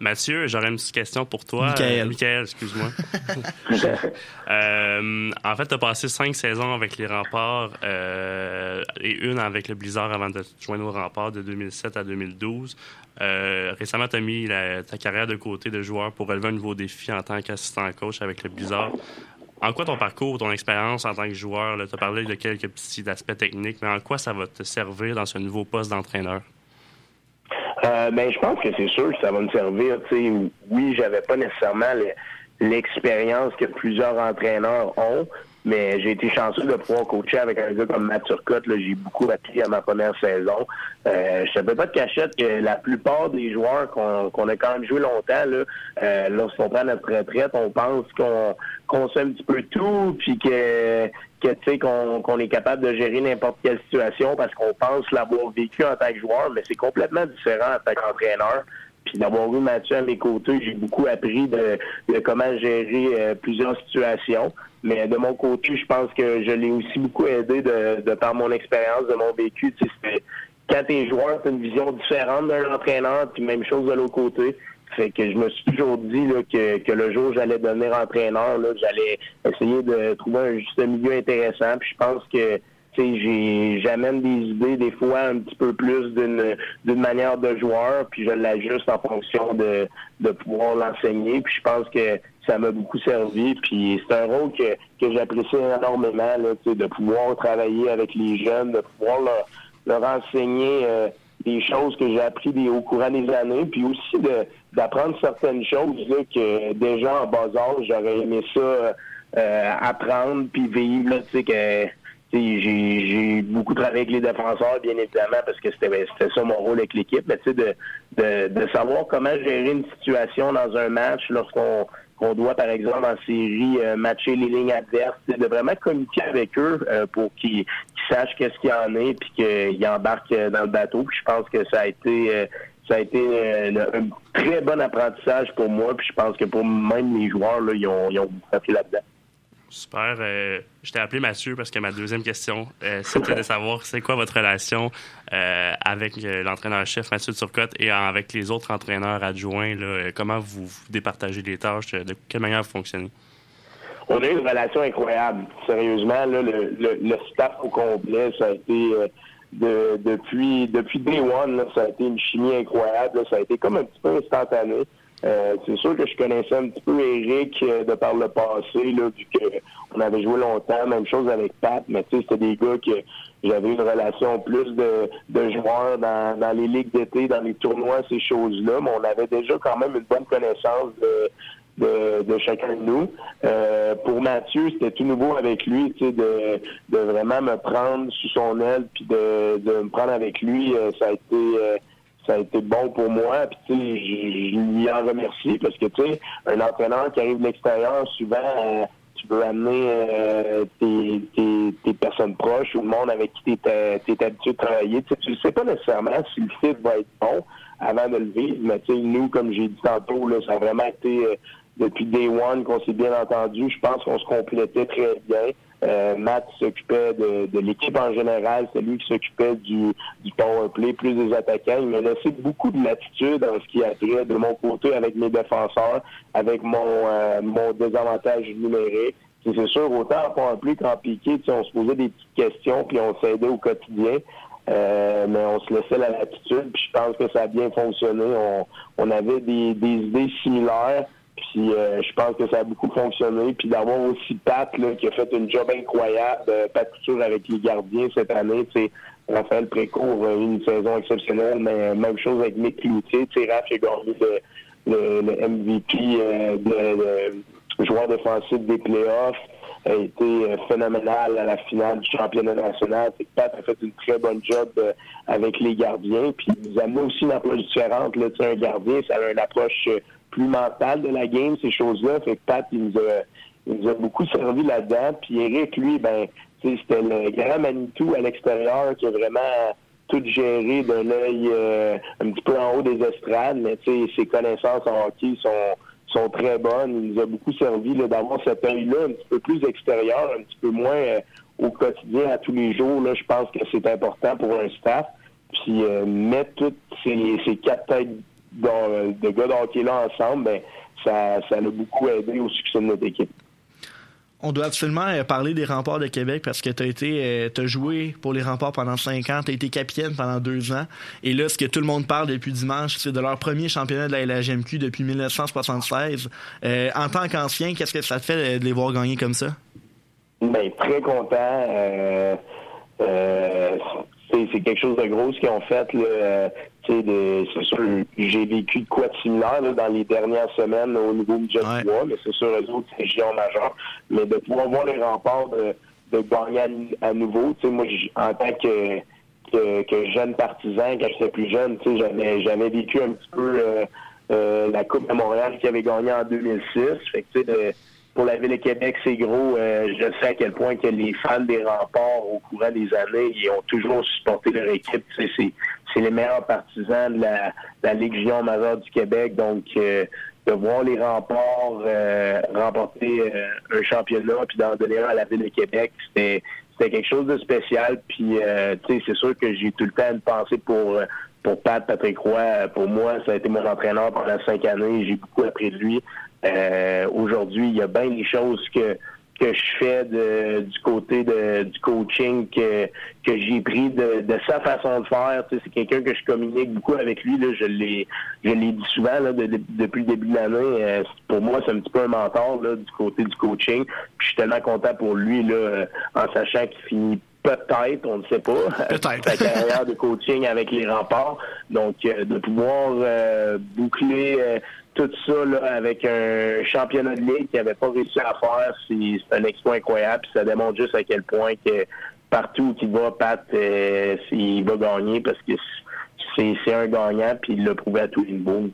Mathieu, j'aurais une petite question pour toi. Mikaël. Euh, Mikaël, excuse-moi. euh, en fait, tu as passé cinq saisons avec les Remparts euh, et une avec le Blizzard avant de te joindre aux Remparts de deux mille sept à deux mille douze. Euh, récemment, tu as mis la, ta carrière de côté de joueur pour relever un nouveau défi en tant qu'assistant coach avec le Blizzard. En quoi ton parcours, ton expérience en tant que joueur, tu as parlé de quelques petits aspects techniques, mais en quoi ça va te servir dans ce nouveau poste d'entraîneur? Euh, ben, je pense que c'est sûr que ça va me servir. T'sais, oui, j'avais pas nécessairement le, l'expérience que plusieurs entraîneurs ont, mais j'ai été chanceux de pouvoir coacher avec un gars comme Mathieu Turcotte. Là, j'ai beaucoup appris à ma première saison. Euh, je ne savais pas de cachette que la plupart des joueurs qu'on, qu'on a quand même joué longtemps, là, euh, lorsqu'on prend notre retraite, on pense qu'on consomme un petit peu tout, puis que... que tu sais qu'on, qu'on est capable de gérer n'importe quelle situation parce qu'on pense l'avoir vécu en tant que joueur, mais c'est complètement différent en tant qu'entraîneur. Puis d'avoir eu Mathieu à mes côtés, j'ai beaucoup appris de, de comment gérer euh, plusieurs situations. Mais de mon côté, je pense que je l'ai aussi beaucoup aidé de, de par mon expérience, de mon vécu. Tu sais, quand t'es joueur, t'as une vision différente d'un entraîneur, puis même chose de l'autre côté. Fait que je me suis toujours dit là, que, que le jour où j'allais devenir entraîneur, là, j'allais essayer de trouver un juste milieu intéressant. Puis je pense que j'ai, j'amène des idées des fois un petit peu plus d'une, d'une manière de joueur, puis je l'ajuste en fonction de, de pouvoir l'enseigner. Puis je pense que ça m'a beaucoup servi. Puis c'est un rôle que, que j'apprécie énormément, là, de pouvoir travailler avec les jeunes, de pouvoir leur, leur enseigner euh, des choses que j'ai appris des, au courant des années, puis aussi de d'apprendre certaines choses là, que déjà en bas âge, j'aurais aimé ça euh, apprendre, puis vivre. Là, t'sais, que, t'sais, j'ai, j'ai beaucoup travaillé avec les défenseurs, bien évidemment, parce que c'était, c'était ça mon rôle avec l'équipe, mais t'sais, de, de, de savoir comment gérer une situation dans un match lorsqu'on qu'on doit, par exemple, en série, euh, matcher les lignes adverses, de vraiment communiquer avec eux euh, pour qu'ils, qu'ils sachent qu'est-ce qu'il y en est, puis qu'ils embarquent dans le bateau. Puis je pense que ça a été... Euh, Ça a été euh, un très bon apprentissage pour moi, puis je pense que pour même les joueurs, là, ils ont ils ont appris là-dedans. Super. Euh, je t'ai appelé Mathieu parce que ma deuxième question, euh, c'était de savoir c'est quoi votre relation euh, avec l'entraîneur-chef Mathieu Turcotte et avec les autres entraîneurs adjoints. Là, comment vous, vous départagez les tâches, de quelle manière vous fonctionnez? On a eu une relation incroyable. Sérieusement, là, le, le, le staff au complet, ça a été... Euh, De, depuis depuis Day One, là, ça a été une chimie incroyable. Là, ça a été comme un petit peu instantané. Euh, c'est sûr que je connaissais un petit peu Eric euh, de par le passé, là, vu qu'on avait joué longtemps. Même chose avec Pat, mais tu sais, c'était des gars que j'avais une relation plus de, de joueurs dans, dans les ligues d'été, dans les tournois, ces choses-là. Mais on avait déjà quand même une bonne connaissance de... De, de chacun de nous. Euh, pour Mathieu, c'était tout nouveau avec lui, tu sais, de, de vraiment me prendre sous son aile, puis de, de me prendre avec lui, euh, ça a été euh, ça a été bon pour moi. Puis tu sais, je, je lui en remercie parce que tu sais, un entraîneur qui arrive de l'extérieur, souvent euh, tu veux amener euh, tes, tes, tes personnes proches ou le monde avec qui tu es habitué de travailler. Tu sais, tu ne sais pas nécessairement si le fit va être bon avant de le vivre, mais tu sais, nous, comme j'ai dit tantôt, là, ça a vraiment été euh, depuis Day One qu'on s'est bien entendu. Je pense qu'on se complétait très bien. Euh, Matt s'occupait de, de l'équipe en général. C'est lui qui s'occupait du, du power play, plus des attaquants. Il m'a laissé beaucoup de latitude en ce qui a trait de mon côté avec mes défenseurs, avec mon, euh, mon désavantage numérique. Puis c'est sûr, autant en power play qu'en piqué, on se posait des petites questions puis on s'aidait au quotidien. Euh, mais on se laissait la latitude. Puis je pense que ça a bien fonctionné. On, on avait des, des idées similaires. Puis euh, je pense que ça a beaucoup fonctionné. Puis d'avoir aussi Pat là, qui a fait une job incroyable, euh, Pat Couture avec les gardiens cette année, t'sais, Raphaël Précourt a eu une saison exceptionnelle, mais même chose avec Mick Cloutier, t'sais, Raph a gagné le, le, le M V P euh, de le joueur défensif des playoffs, a été phénoménal à la finale du championnat national. T'sais, Pat a fait une très bonne job euh, avec les gardiens, puis il nous amenait aussi une approche différente. Là, un gardien, ça a une approche euh, plus mental de la game, ces choses-là. Fait que Pat, il nous a, il nous a beaucoup servi là-dedans. Puis Eric, lui, ben, c'était le grand Manitou à l'extérieur qui a vraiment tout géré d'un œil euh, un petit peu en haut des estrades. Mais ses connaissances en hockey sont, sont très bonnes. Il nous a beaucoup servi là, d'avoir cet œil-là un petit peu plus extérieur, un petit peu moins euh, au quotidien, à tous les jours. Là, je pense que c'est important pour un staff. Puis euh, mettre toutes ces, ces quatre têtes de gars de hockey là ensemble, ben, ça, ça l'a beaucoup aidé au succès de notre équipe. On doit absolument parler des Remparts de Québec parce que tu as été, t'as joué pour les Remparts pendant cinq ans, tu as été capitaine pendant deux ans. Et là, ce que tout le monde parle depuis dimanche, c'est de leur premier championnat de la L H M Q depuis dix-neuf soixante-seize. Euh, en tant qu'ancien, qu'est-ce que ça te fait de les voir gagner comme ça? Ben, très content. Euh, euh, c'est, c'est quelque chose de gros ce qu'ils ont fait. Là, euh, de, c'est sûr, j'ai vécu de quoi de similaire là, dans les dernières semaines au niveau du Jet trois, mais c'est sûr, eux autres, c'est géant majeur. Mais de pouvoir voir les Remparts de, de gagner à, à nouveau, moi, en tant que, que, que jeune partisan, quand j'étais plus jeune, j'avais, j'avais vécu un petit peu euh, euh, la Coupe Memorial qu'ils avaient gagnée en deux mille six. Fait que, de, pour la Ville de Québec, c'est gros. Euh, je sais à quel point que les fans des Remparts, au courant des années, ils ont toujours supporté leur équipe. C'est, c'est, c'est les meilleurs partisans de la, de la Ligue junior majeure du Québec. Donc, euh, de voir les Remparts euh, remporter euh, un championnat puis d'en donner un à la Ville de Québec, c'était, c'était quelque chose de spécial. Puis, euh, tu sais, c'est sûr que j'ai tout le temps une pensée pour, pour Pat, Patrick Roy. Pour moi, ça a été mon entraîneur pendant cinq années. J'ai beaucoup appris de lui. Euh, aujourd'hui, il y a bien des choses que, que je fais de, du côté de, du coaching que, que j'ai pris de, de sa façon de faire. Tu sais, c'est quelqu'un que je communique beaucoup avec lui. Là. Je l'ai, je l'ai dit souvent là, de, de, depuis le début de l'année. Euh, pour moi, c'est un petit peu un mentor là, du côté du coaching. Puis, je suis tellement content pour lui là, en sachant qu'il finit peut-être, on ne sait pas, peut-être. Sa carrière de coaching avec les Remparts. Donc, euh, de pouvoir euh, boucler... Euh, tout ça là, avec un championnat de ligue qu'il n'avait pas réussi à faire, c'est, c'est un exploit incroyable. Puis ça démontre juste à quel point que partout où il va, Pat, euh, il va gagner parce que c'est, c'est un gagnant puis il l'a prouvé à tous les niveaux.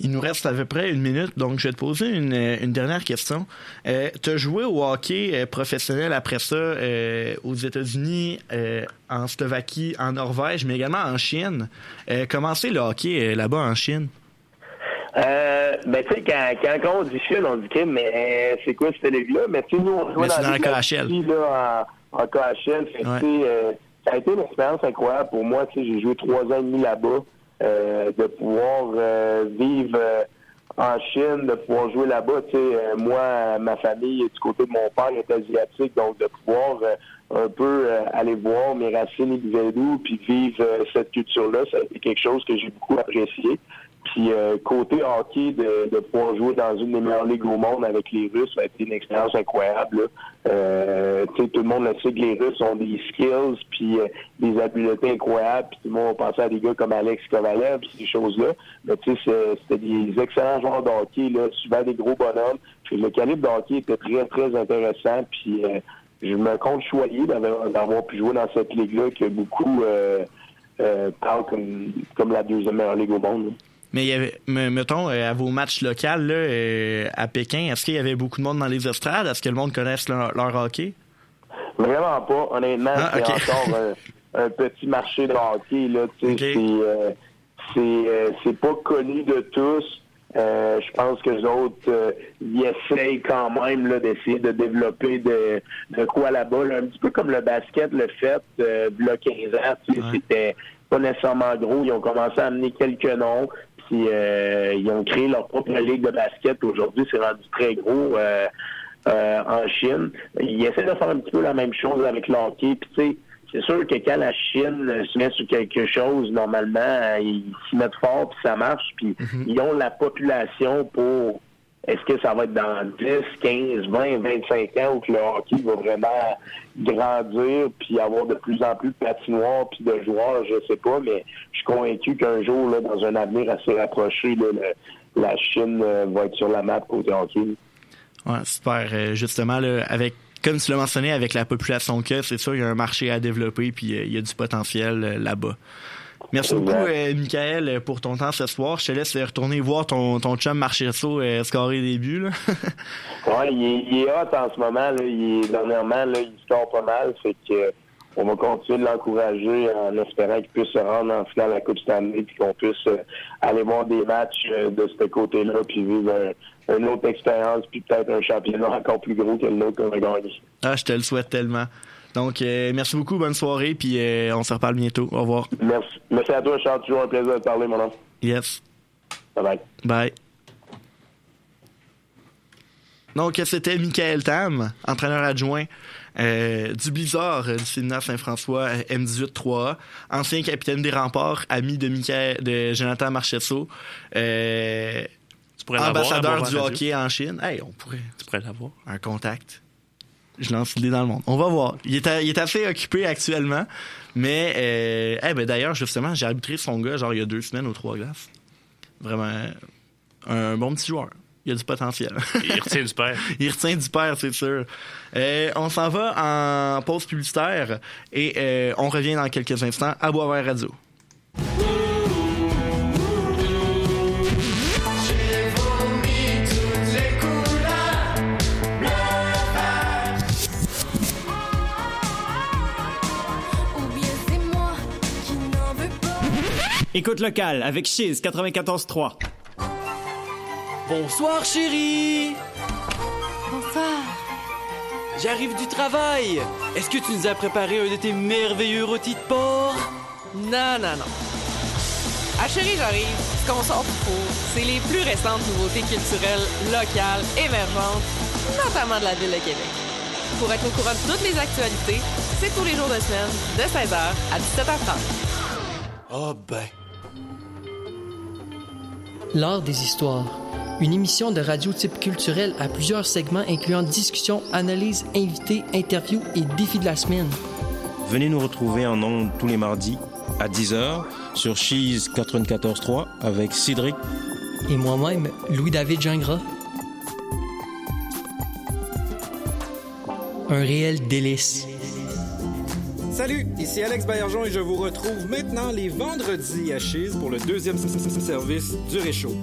Il nous reste à peu près une minute, donc je vais te poser une, une dernière question. Euh, tu as joué au hockey professionnel après ça euh, aux États-Unis, euh, en Slovaquie, en Norvège, mais également en Chine. Euh, comment c'est le hockey là-bas en Chine? Euh, ben, tu sais, quand, quand on dit Chine, on dit Kim, mais euh, c'est quoi cette ligue-là? Mais tu sais, nous, on jouait dans, dans la K H L. Là, en, en K H L. Fait, ouais. euh, ça a été une expérience incroyable pour moi. Tu sais, j'ai joué trois ans et demi là-bas. Euh, de pouvoir euh, vivre euh, en Chine, de pouvoir jouer là-bas. Tu sais, euh, moi, ma famille, du côté de mon père, est asiatique. Donc, de pouvoir euh, un peu euh, aller voir mes racines et Védou, puis vivre euh, cette culture-là, ça a été quelque chose que j'ai beaucoup apprécié. Puis euh, côté hockey, de, de pouvoir jouer dans une des meilleures ligues au monde avec les Russes, ça a été une expérience incroyable. Euh, tu sais, tout le monde le sait que les Russes ont des skills, puis euh, des habiletés incroyables. Puis tout le monde pensait à des gars comme Alex Kovalev, puis ces choses-là. Mais tu sais, c'était des excellents joueurs de hockey, là, souvent des gros bonhommes. Puis le calibre de hockey était très, très intéressant. Puis euh, je me compte choyé d'avoir, d'avoir pu jouer dans cette ligue-là que beaucoup euh, euh, parlent comme, comme la deuxième meilleure ligue au monde, là. Mais il y avait, mettons, à vos matchs locaux, là, euh, à Pékin, est-ce qu'il y avait beaucoup de monde dans les estrades? Est-ce que le monde connaisse leur, leur hockey? Vraiment pas. Honnêtement, ah, okay. C'est encore un, un petit marché de hockey. Là, okay. C'est, euh, c'est, euh, c'est pas connu de tous. Euh, je pense que les autres euh, y essayent quand même là, d'essayer de développer de, de quoi là-bas. Là. Un petit peu comme le basket le fait, euh, bloquer les airs. Ouais. C'était pas nécessairement gros. Ils ont commencé à amener quelques noms. Puis, euh, ils ont créé leur propre ligue de basket. Aujourd'hui, c'est rendu très gros euh, euh, en Chine. Ils essaient de faire un petit peu la même chose avec le hockey. Puis, tu sais, c'est sûr que quand la Chine se met sur quelque chose, normalement, ils s'y mettent fort, puis ça marche. Puis, mm-hmm. Ils ont la population pour... Est-ce que ça va être dans dix, quinze, vingt, vingt-cinq ans où que le hockey va vraiment grandir puis avoir de plus en plus de patinoires puis de joueurs, je sais pas, mais je suis convaincu qu'un jour, là, dans un avenir assez rapproché, là, le, la Chine euh, va être sur la map côté hockey. Ouais, super. Euh, justement, là, avec comme tu l'as mentionné, avec la population que c'est sûr, il y a un marché à développer puis euh, il y a du potentiel euh, là-bas. Merci beaucoup, euh, Mikaël, pour ton temps ce soir. Je te laisse retourner voir ton, ton chum Marchesso euh, scorer des buts. Là. Ouais, il est, il est hot en ce moment. Là. Il est, dernièrement, là, il score pas mal. Fait que, on va continuer de l'encourager en espérant qu'il puisse se rendre en finale à la Coupe Stanley puis qu'on puisse euh, aller voir des matchs euh, de ce côté-là puis vivre un, une autre expérience puis peut-être un championnat encore plus gros que le nôtre qu'on a gagné. Ah, je te le souhaite tellement. Donc, euh, merci beaucoup, bonne soirée, puis euh, on se reparle bientôt. Au revoir. Merci. Merci à toi, Charles. Toujours un plaisir de parler, mon homme. Yes. Bye-bye. Bye. Donc, c'était Mikaël Tam, entraîneur adjoint euh, du Blizzard du Sénat de Saint-François M dix-huit trois A, ancien capitaine des Remparts, ami de, Michael, de Jonathan Marchesso, euh, ambassadeur du hockey en Chine. Hey, on pourrait... Tu pourrais l'avoir. Un contact. je lance l'idée dans le monde. On va voir. Il est, à, il est assez occupé actuellement, mais euh, hey, ben d'ailleurs, justement, j'ai arbitré son gars genre il y a deux semaines aux Trois Glaces. Vraiment, un bon petit joueur. Il a du potentiel. Il retient du père. Il retient du père, c'est sûr. Euh, on s'en va en pause publicitaire et euh, on revient dans quelques instants à Boisvert Radio. Écoute locale avec C H Y Z quatre-vingt-quatorze point trois. Bonsoir, chérie! Bonsoir. J'arrive du travail. Est-ce que tu nous as préparé un de tes merveilleux rôtis de porc? Non, non, non. À Chérie, j'arrive. Ce qu'on sort du four, c'est les plus récentes nouveautés culturelles, locales, émergentes, notamment de la ville de Québec. Pour être au courant de toutes les actualités, c'est tous les jours de semaine, de seize heures à dix-sept heures trente. Oh ben! L'art des histoires. Une émission de radio type culturel à plusieurs segments incluant discussions, analyses, invités, interviews et défis de la semaine. Venez nous retrouver en ondes tous les mardis à dix heures sur C H Y Z quatre-vingt-quatorze point trois avec Cédric. Et moi-même, Louis-David Gingras. Un réel délice. Salut, ici Alex Baillargeon et je vous retrouve maintenant les vendredis à C H Y Z pour le deuxième service du Réchaud.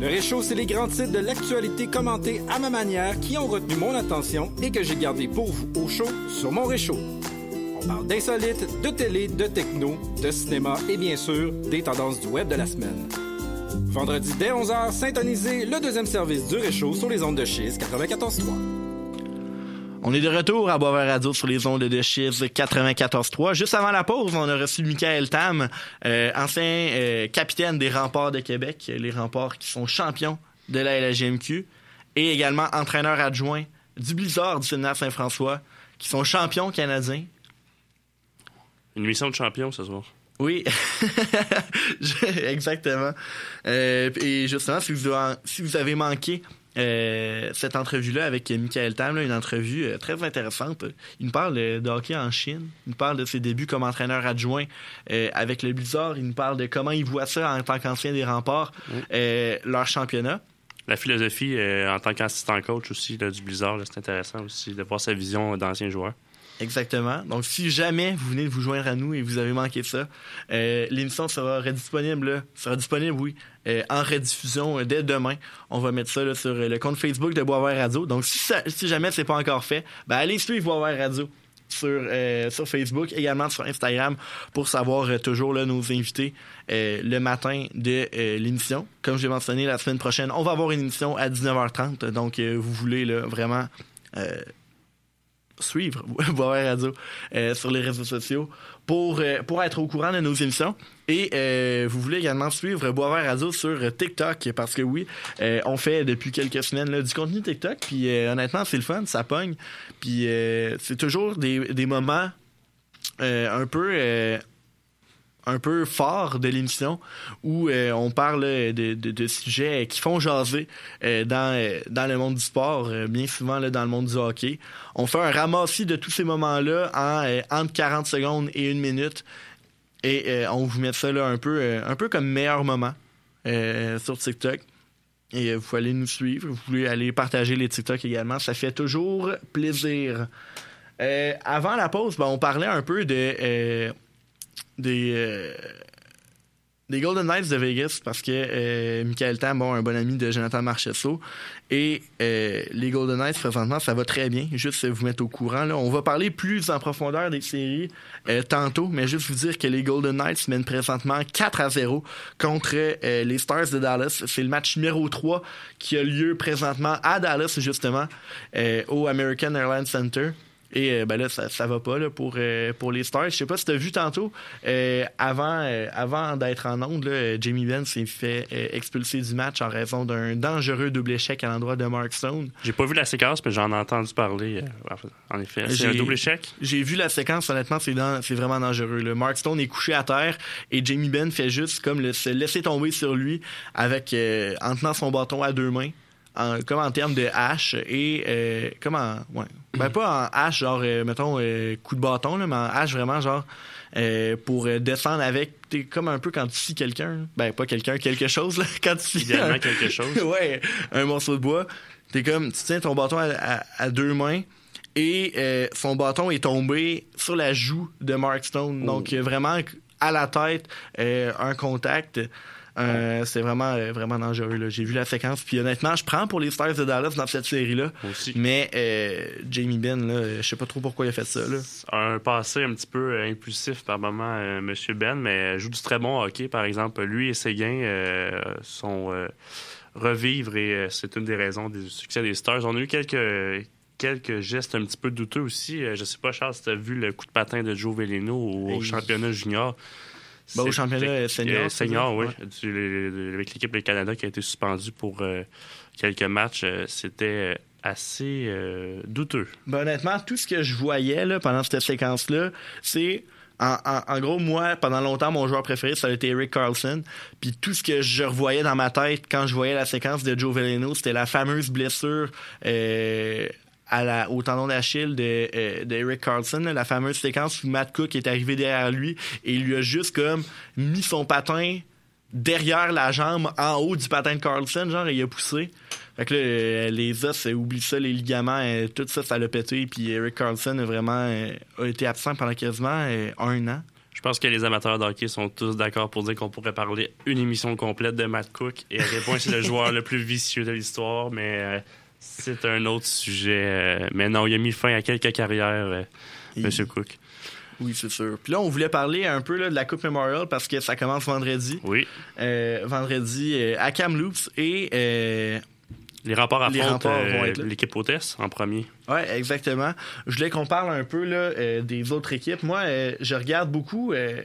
Le Réchaud, c'est les grands titres de l'actualité commentés à ma manière qui ont retenu mon attention et que j'ai gardé pour vous au chaud sur mon Réchaud. On parle d'insolites, de télé, de techno, de cinéma et bien sûr des tendances du web de la semaine. Vendredi dès onze heures, syntonisez le deuxième service du Réchaud sur les ondes de C H Y Z quatre-vingt-quatorze point trois. On est de retour à Boisvert Radio sur les ondes de C H Y Z quatre-vingt-quatorze point trois. Juste avant la pause, on a reçu Mikaël Tam, euh, ancien euh, capitaine des Remparts de Québec, les Remparts qui sont champions de la L H M Q, et également entraîneur adjoint du Blizzard du Sénat de Saint-François, qui sont champions canadiens. Une mission de champion ce soir. Oui, exactement. Euh, et justement, si vous avez, si vous avez manqué Euh, cette entrevue-là avec Mikaël Tam, là, une entrevue euh, très intéressante. Il nous parle euh, de hockey en Chine, il nous parle de ses débuts comme entraîneur adjoint euh, avec le Blizzard, il nous parle de comment il voit ça en tant qu'ancien des Remparts, oui. euh, leur championnat. La philosophie euh, en tant qu'assistant coach aussi là, du Blizzard, là, c'est intéressant aussi de voir sa vision d'ancien joueur. Exactement. Donc, si jamais vous venez de vous joindre à nous et vous avez manqué ça, euh, l'émission sera redisponible, là, sera disponible, oui, euh, en rediffusion euh, dès demain. On va mettre ça là, sur euh, le compte Facebook de Boisvert Radio. Donc, si, ça, si jamais c'est pas encore fait, ben, allez suivre Boisvert Radio sur, euh, sur Facebook, également sur Instagram, pour savoir euh, toujours là, nos invités euh, le matin de euh, l'émission. Comme j'ai mentionné, la semaine prochaine, on va avoir une émission à dix-neuf heures trente. Donc, euh, vous voulez là, vraiment... Euh, suivre Boisvert Radio euh, sur les réseaux sociaux pour, euh, pour être au courant de nos émissions. Et euh, vous voulez également suivre Boisvert Radio sur TikTok parce que oui, euh, on fait depuis quelques semaines là, du contenu TikTok. Puis euh, honnêtement, c'est le fun, ça pogne. Puis euh, c'est toujours des, des moments euh, un peu... Euh, un peu fort de l'émission où euh, on parle euh, de, de, de sujets qui font jaser euh, dans, euh, dans le monde du sport, euh, bien souvent là, dans le monde du hockey. On fait un ramassis de tous ces moments-là en, euh, entre quarante secondes et une minute et euh, on vous met ça là, un, peu, euh, un peu comme meilleur moment euh, sur TikTok. Et euh, vous allez nous suivre, vous pouvez aller partager les TikTok également, ça fait toujours plaisir. Euh, avant la pause, ben, on parlait un peu de... Euh, Des, euh, des Golden Knights de Vegas parce que euh, Mikaël Tam, bon, un bon ami de Jonathan Marchessault, et euh, les Golden Knights présentement ça va très bien, juste vous mettre au courant là. On va parler plus en profondeur des séries euh, tantôt, mais juste vous dire que les Golden Knights mènent présentement quatre à zéro contre euh, les Stars de Dallas. C'est le match numéro trois qui a lieu présentement à Dallas justement euh, au American Airlines Center. Et ben là, ça, ça va pas là, pour, euh, pour les Stars. Je sais pas si tu as vu tantôt, euh, avant, euh, avant d'être en onde, là, Jamie Benn s'est fait euh, expulser du match en raison d'un dangereux double échec à l'endroit de Mark Stone. J'ai pas vu la séquence, mais j'en ai entendu parler. Euh, en effet, c'est j'ai, un double échec. J'ai vu la séquence, honnêtement, c'est, dans, c'est vraiment dangereux. Là. Mark Stone est couché à terre et Jamie Benn fait juste comme le, se laisser tomber sur lui avec, euh, en tenant son bâton à deux mains. en, comme en termes de hache et euh, comme en... Ouais. Ben pas en hache, genre, euh, mettons, euh, coup de bâton, là, mais en hache vraiment, genre, euh, pour descendre avec... T'es comme un peu quand tu scies quelqu'un. Ben, pas quelqu'un, quelque chose, là. Quand tu scies... Idéalement un, quelque chose. Ouais, un morceau de bois. T'es comme... Tu tiens ton bâton à, à, à deux mains et euh, son bâton est tombé sur la joue de Mark Stone. Oh. Donc, vraiment, à la tête, euh, un contact... Euh, c'est vraiment, euh, vraiment dangereux là. J'ai vu la séquence, puis honnêtement je prends pour les Stars de Dallas dans cette série-là aussi. Mais euh, Jamie Benn là, je sais pas trop pourquoi il a fait ça là. Un passé un petit peu euh, impulsif par moment, euh, monsieur Benn, mais joue du très bon hockey. Par exemple, lui et Séguin euh, sont euh, revivre et euh, c'est une des raisons du succès des Stars. On a eu quelques quelques gestes un petit peu douteux aussi. euh, je sais pas, Charles, si t'as vu le coup de patin de Joe Veleno au, au championnat junior. Ben, au championnat senior. Senior, oui. Ouais. Du, le, avec l'équipe du Canada qui a été suspendue pour euh, quelques matchs, euh, c'était assez euh, douteux. Ben, honnêtement, tout ce que je voyais là, pendant cette séquence-là, c'est... En, en, en gros, moi, pendant longtemps, mon joueur préféré, ça a été Erik Karlsson. Puis tout ce que je revoyais dans ma tête quand je voyais la séquence de Joe Veleno, c'était la fameuse blessure... Euh, À la, au tendon d'Achille de, euh, de Erik Karlsson, la fameuse séquence où Matt Cook est arrivé derrière lui et il lui a juste comme mis son patin derrière la jambe, en haut du patin de Karlsson, genre, et il a poussé. Fait que là, euh, les os, euh, oublie ça, les ligaments, euh, tout ça, ça l'a pété. Puis Erik Karlsson a vraiment euh, a été absent pendant quasiment euh, un an. Je pense que les amateurs d'hockey sont tous d'accord pour dire qu'on pourrait parler une émission complète de Matt Cook et à quel point c'est le joueur le plus vicieux de l'histoire, mais... Euh... C'est un autre sujet. Mais non, il a mis fin à quelques carrières, M. Et... Cook. Oui, c'est sûr. Puis là, on voulait parler un peu là, de la Coupe Memorial parce que ça commence vendredi. Oui. Euh, vendredi euh, à Kamloops et... Euh... Les remparts affrontent euh, l'équipe hôtesse en premier. Oui, exactement. Je voulais qu'on parle un peu là, euh, des autres équipes. Moi, euh, je regarde beaucoup. Euh...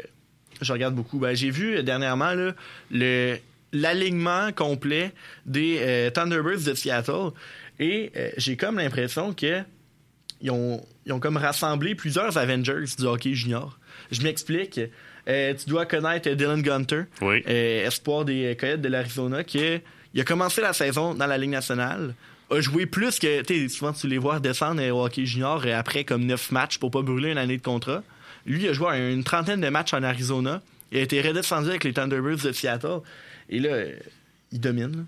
Je regarde beaucoup. Ben, j'ai vu euh, dernièrement là, le... l'alignement complet des euh, Thunderbirds de Seattle. Et euh, j'ai comme l'impression que ils ont, ils ont comme rassemblé plusieurs Avengers du hockey junior. Je m'explique. Euh, tu dois connaître Dylan Guenther, oui. euh, espoir des Coyotes de l'Arizona, qui il a commencé la saison dans la Ligue nationale, a joué plus que... T'sais, souvent, tu les vois descendre au hockey junior après comme neuf matchs pour pas brûler une année de contrat. Lui, il a joué une trentaine de matchs en Arizona. Il a été redescendu avec les Thunderbirds de Seattle. Et là, euh, il domine, là.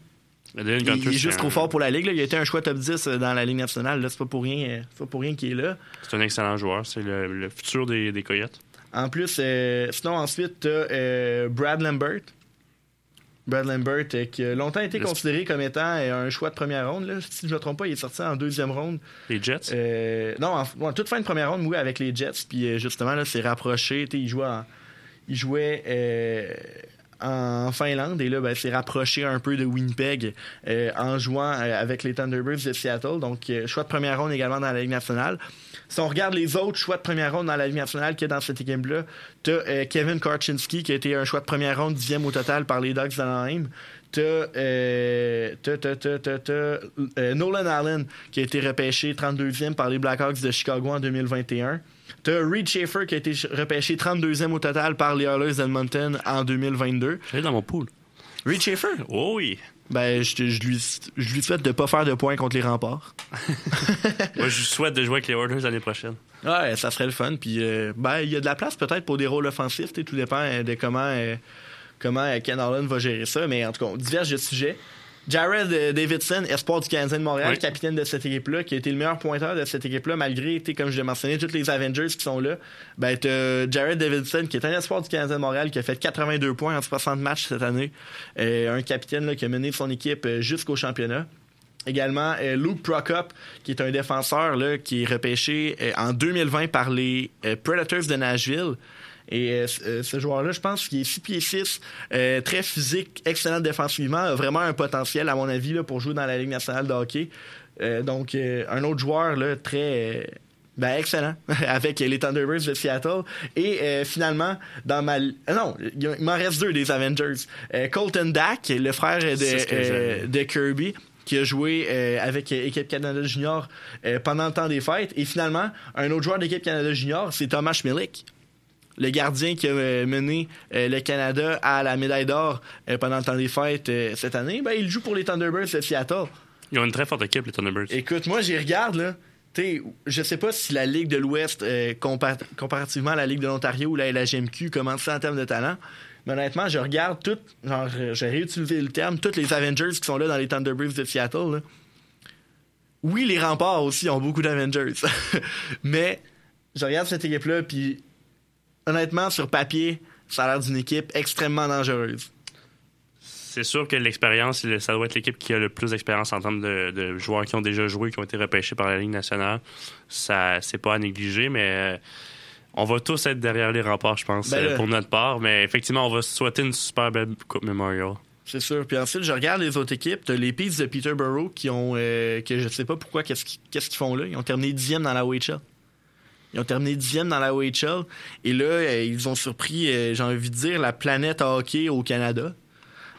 Il, il est juste un... trop fort pour la Ligue. Là. Il a été un choix top dix dans la Ligue nationale. Là, c'est pas pour rien, c'est pas pour rien qu'il est là. C'est un excellent joueur. C'est le, le futur des, des Coyotes. En plus, euh, sinon, ensuite, t'as euh, Brad Lambert. Brad Lambert, euh, qui a longtemps été le... considéré comme étant euh, un choix de première ronde. Là. Si je ne me trompe pas, il est sorti en deuxième ronde. Les Jets? Euh, non, en, en toute fin de première ronde, oui, avec les Jets. Puis euh, justement, là, c'est rapproché. T'sais, il jouait... En, il jouait euh, en Finlande, et là, ben, s'est rapproché un peu de Winnipeg euh, en jouant euh, avec les Thunderbirds de Seattle. Donc, euh, choix de première ronde également dans la Ligue nationale. Si on regarde les autres choix de première ronde dans la Ligue nationale qu'il y a dans cette équipe-là, t'as euh, Kevin Korchinski, qui a été un choix de première ronde, dixième au total par les Ducks d'Anaheim. T'as, euh, t'as, t'as, t'as, t'as, t'as euh, Nolan Allen, qui a été repêché trente-deuxième par les Blackhawks de Chicago en deux mille vingt et un. T'as Reid Schaefer qui a été repêché trente-deuxième au total par les Oilers d'Edmonton en deux mille vingt-deux. J'ai dans mon pool. Reid Schaefer? Oh oui. Ben, je, je, lui, je lui souhaite de pas faire de points contre les Remparts. Moi, je lui souhaite de jouer avec les Oilers l'année prochaine. Ouais, ça serait le fun. Puis, euh, ben, il y a de la place peut-être pour des rôles offensifs. Tout dépend de comment, euh, comment Ken Harlan va gérer ça. Mais en tout cas, on diverge de sujets. Jared Davidson, espoir du Canadien de Montréal, oui. Capitaine de cette équipe-là, qui a été le meilleur pointeur de cette équipe-là, malgré, comme je l'ai mentionné, tous les Avengers qui sont là. Ben, t'as Jared Davidson, qui est un espoir du Canadien de Montréal, qui a fait quatre-vingt-deux points en soixante matchs cette année. Euh, un capitaine là, qui a mené son équipe jusqu'au championnat. Également, euh, Luke Prokop, qui est un défenseur là, qui est repêché euh, en deux mille vingt par les euh, Predators de Nashville. Et euh, ce joueur-là, je pense qu'il est six pieds six, euh, très physique, excellent défensivement, a vraiment un potentiel, à mon avis, là, pour jouer dans la Ligue nationale de hockey. Euh, donc, euh, un autre joueur là, très... Euh, ben, excellent, avec les Thunderbirds de Seattle. Et euh, finalement, dans ma... Non, il m'en reste deux des Avengers. Euh, Colton Dak, le frère de, euh, de Kirby... qui a joué euh, avec l'équipe Canada Junior euh, pendant le temps des fêtes. Et finalement, un autre joueur d'équipe Canada Junior, c'est Thomas Schmelik, le gardien qui a euh, mené euh, le Canada à la médaille d'or euh, pendant le temps des fêtes euh, cette année. Ben, il joue pour les Thunderbirds de Seattle. Ils ont une très forte équipe, les Thunderbirds. Écoute, moi, j'y regarde, là. T'sais, je sais pas si la Ligue de l'Ouest, euh, compar- comparativement à la Ligue de l'Ontario ou la L H M Q, commence ça en termes de talent. Mais honnêtement, je regarde tout, genre, j'ai réutilisé le terme, tous les Avengers qui sont là dans les Thunderbirds de Seattle. Là. Oui, les Remparts aussi ont beaucoup d'Avengers. Mais je regarde cette équipe-là, puis honnêtement, sur papier, ça a l'air d'une équipe extrêmement dangereuse. C'est sûr que l'expérience, ça doit être l'équipe qui a le plus d'expérience en termes de, de joueurs qui ont déjà joué, qui ont été repêchés par la Ligue nationale. Ça, c'est pas à négliger, mais on va tous être derrière les Remparts, je pense, ben là, pour notre part. Mais effectivement, on va souhaiter une super belle Coupe Memorial. C'est sûr. Puis ensuite, je regarde les autres équipes. T'as les Peeps de Peterborough qui ont, euh, que je sais pas pourquoi, qu'est-ce qu'ils, qu'est-ce qu'ils font là. Ils ont terminé dixième dans la O H L. Ils ont terminé dixième dans la O H L. Et là, euh, ils ont surpris, euh, j'ai envie de dire, la planète hockey au Canada.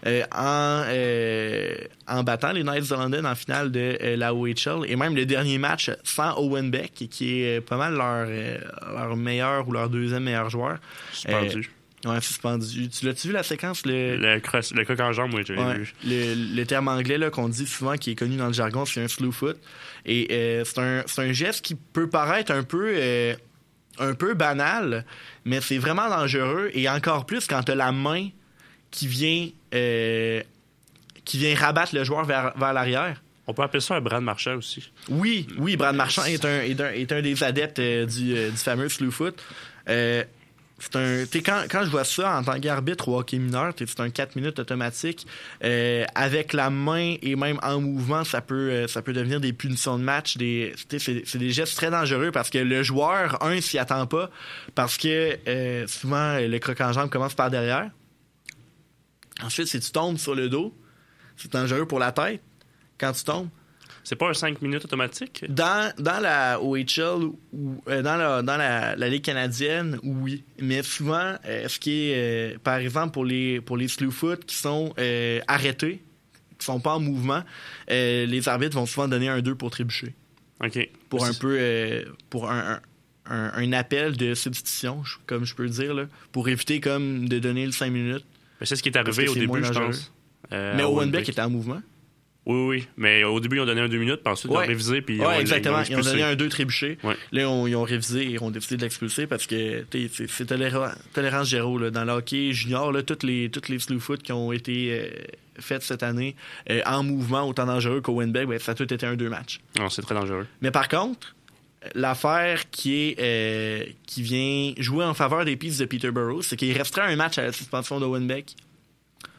Euh, en, euh, en battant les Knights de London en finale de euh, la O H L, et même le dernier match sans Owen Beck, qui est euh, pas mal leur, euh, leur meilleur ou leur deuxième meilleur joueur. Suspendu. Euh, ouais, suspendu. Tu l'as-tu vu la séquence? Le, le, cross, le coq en jambe, oui, je l'ai ouais, vu. Le, le terme anglais là, qu'on dit souvent, qui est connu dans le jargon, c'est un slew foot. Et euh, c'est, un, c'est un geste qui peut paraître un peu, euh, un peu banal, mais c'est vraiment dangereux, et encore plus quand t'as la main qui vient, euh, qui vient rabattre le joueur vers, vers l'arrière. On peut appeler ça un Brad Marchand aussi. Oui, oui, Brad Marchand est un, est un, est un des adeptes euh, du, euh, du fameux slew foot. Euh, c'est un, quand, quand je vois ça en tant qu'arbitre au hockey mineur, c'est un quatre minutes automatique. Euh, avec la main et même en mouvement, ça peut, euh, ça peut devenir des punitions de match. Des, c'est, c'est des gestes très dangereux parce que le joueur, un, s'y attend pas parce que euh, souvent, le croc en jambe commence par derrière. Ensuite, si tu tombes sur le dos, c'est dangereux pour la tête quand tu tombes. C'est pas un cinq minutes automatique? Dans, dans la O H L, ou, euh, dans, la, dans la, la Ligue canadienne, oui. Mais souvent, euh, ce qui est, euh, par exemple, pour les, pour les slew foot qui sont euh, arrêtés, qui sont pas en mouvement, euh, les arbitres vont souvent donner un deux pour trébucher. OK. Pour un peu... Euh, pour un, un un, un appel de substitution, comme je peux dire, là, pour éviter comme, de donner le cinq minutes. Mais c'est ce qui est arrivé au début, je pense. Euh, mais Owen Beck était en mouvement. Oui, oui. Mais au début, ils ont donné un deux minutes, puis ensuite, ouais. ils ont révisé. Puis ouais, on, exactement. Ils ont, ils ont donné un deux trébuché. Ouais. Là, on, ils ont révisé et ils ont décidé de l'expulser parce que c'est, c'est tolérance, tolérance zéro. Là. Dans le hockey junior, là, toutes les, toutes les slew foot qui ont été euh, faites cette année euh, en mouvement, autant dangereux qu'Owen Beck, ben, ça a tout été un deux match. Non, c'est très dangereux. Mais par contre, l'affaire qui, est, euh, qui vient jouer en faveur des Peeps de Peterborough, c'est qu'il resterait un match à la suspension d'Owen Beck.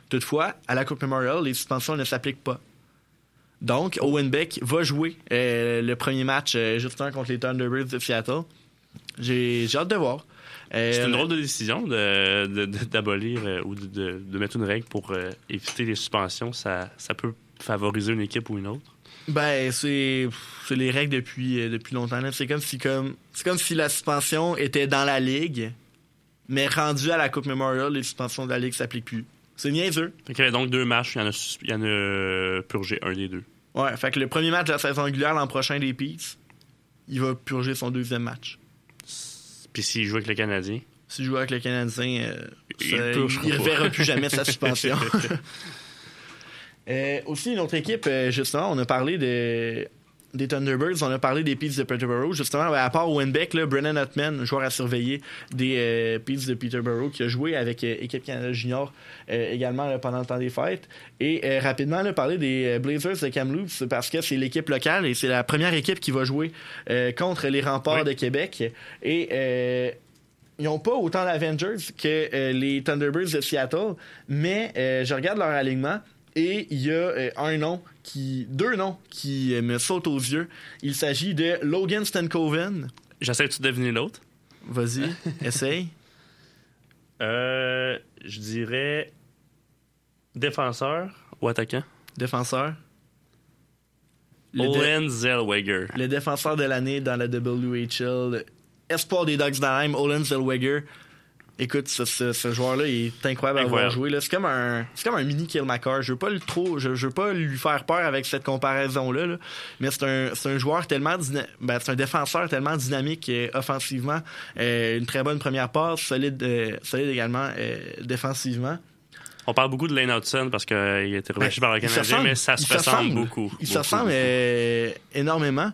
Toutefois, à la Coupe Memorial, les suspensions ne s'appliquent pas. Donc, Owen Beck va jouer euh, le premier match euh, justement contre les Thunderbirds de Seattle. J'ai, j'ai hâte de voir. Euh, c'est une drôle de décision de, de, de, d'abolir euh, ou de, de, de mettre une règle pour euh, éviter les suspensions. Ça, ça peut favoriser une équipe ou une autre? Ben, c'est, c'est les règles depuis, euh, depuis longtemps. Là. C'est, comme si, comme, c'est comme si la suspension était dans la Ligue, mais rendue à la Coupe Memorial, les suspensions de la Ligue ne s'appliquent plus. C'est niaiseux. Il y avait donc deux matchs, il y en a, y en a purgé un des deux. Ouais, fait que le premier match de la saison régulière l'an prochain des Peeps, il va purger son deuxième match. Puis s'il joue avec le Canadien? S'il joue avec le Canadien, euh, il ne reverra plus jamais sa suspension. Euh, aussi, notre équipe, euh, justement, on a parlé de, des Thunderbirds, on a parlé des Peeps de Peterborough. Justement, à part Owen Beck, là, Brennan Hotman, joueur à surveiller des euh, Peeps de Peterborough, qui a joué avec euh, Équipe Canada Junior euh, également là, pendant le temps des fêtes. Et euh, rapidement, là, parler des Blazers de Kamloops, parce que c'est l'équipe locale et c'est la première équipe qui va jouer euh, contre les Remparts oui. de Québec. Et... Euh, ils n'ont pas autant d'Avengers que euh, les Thunderbirds de Seattle, mais euh, je regarde leur alignement. Et il y a euh, un nom, qui, deux noms qui euh, me sautent aux yeux. Il s'agit de Logan Stankoven. J'essaie-tu de deviner l'autre? Vas-y, essaye. Euh, je dirais défenseur ou attaquant. Défenseur. Owen Zellweger. Le défenseur de l'année dans la W H L. Espoir des Ducks d'Anaheim, Owen Zellweger. Écoute, ce, ce, ce joueur-là, il est incroyable, incroyable. à avoir joué. Là. C'est, comme un, c'est comme un mini Killmaker. Je veux pas le trop, je, je veux pas lui faire peur avec cette comparaison-là, là. Mais c'est un, c'est un joueur tellement... Dyna- ben, c'est un défenseur tellement dynamique eh, offensivement. Euh, une très bonne première passe, solide, euh, solide également euh, défensivement. On parle beaucoup de Lane Hudson parce qu'il a été repêché ben, par le Canadien, mais ça se ressemble beaucoup. Il se ressemble euh, énormément.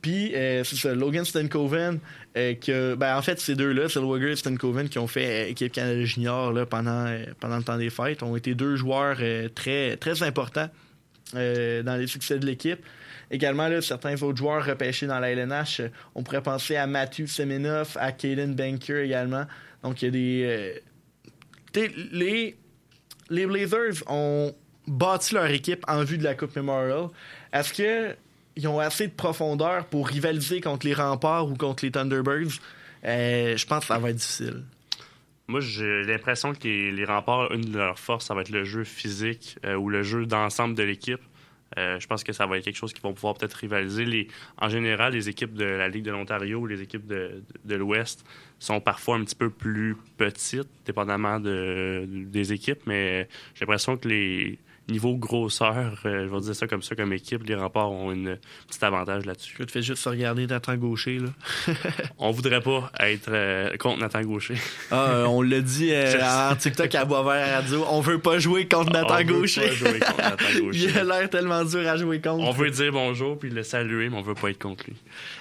Puis, euh, c'est ça, Logan Stankoven, euh, que, ben, en fait, ces deux-là, c'est Logan et Stankoven qui ont fait équipe Canada Junior là, pendant, euh, pendant le temps des fêtes, ont été deux joueurs euh, très, très importants euh, dans les succès de l'équipe. Également, là, certains autres joueurs repêchés dans la L N H, euh, on pourrait penser à Matthew Semenoff, à Caden Banker également. Donc, il y a des... Euh, les, les Blazers ont bâti leur équipe en vue de la Coupe Memorial. Est-ce que... Ils ont assez de profondeur pour rivaliser contre les Remparts ou contre les Thunderbirds. Euh, je pense que ça va être difficile. Moi, j'ai l'impression que les, les Remparts, une de leurs forces, ça va être le jeu physique euh, ou le jeu d'ensemble de l'équipe. Euh, je pense que ça va être quelque chose qu'ils vont pouvoir peut-être rivaliser. Les, en général, les équipes de la Ligue de l'Ontario ou les équipes de, de, de l'Ouest sont parfois un petit peu plus petites, dépendamment de, des équipes, mais j'ai l'impression que les... Niveau grosseur, euh, je vais dire ça comme ça, comme équipe, les Remparts ont un euh, petit avantage là-dessus. Tu te fais juste regarder Nathan Gaucher, là. On voudrait pas être euh, contre Nathan Gaucher. ah, euh, on l'a dit euh, en TikTok à Boisvert Radio, on veut pas jouer contre Nathan on Gaucher. Veut pas jouer contre Nathan Gaucher. Il a l'air tellement dur à jouer contre. On veut dire bonjour puis le saluer, mais on veut pas être contre lui.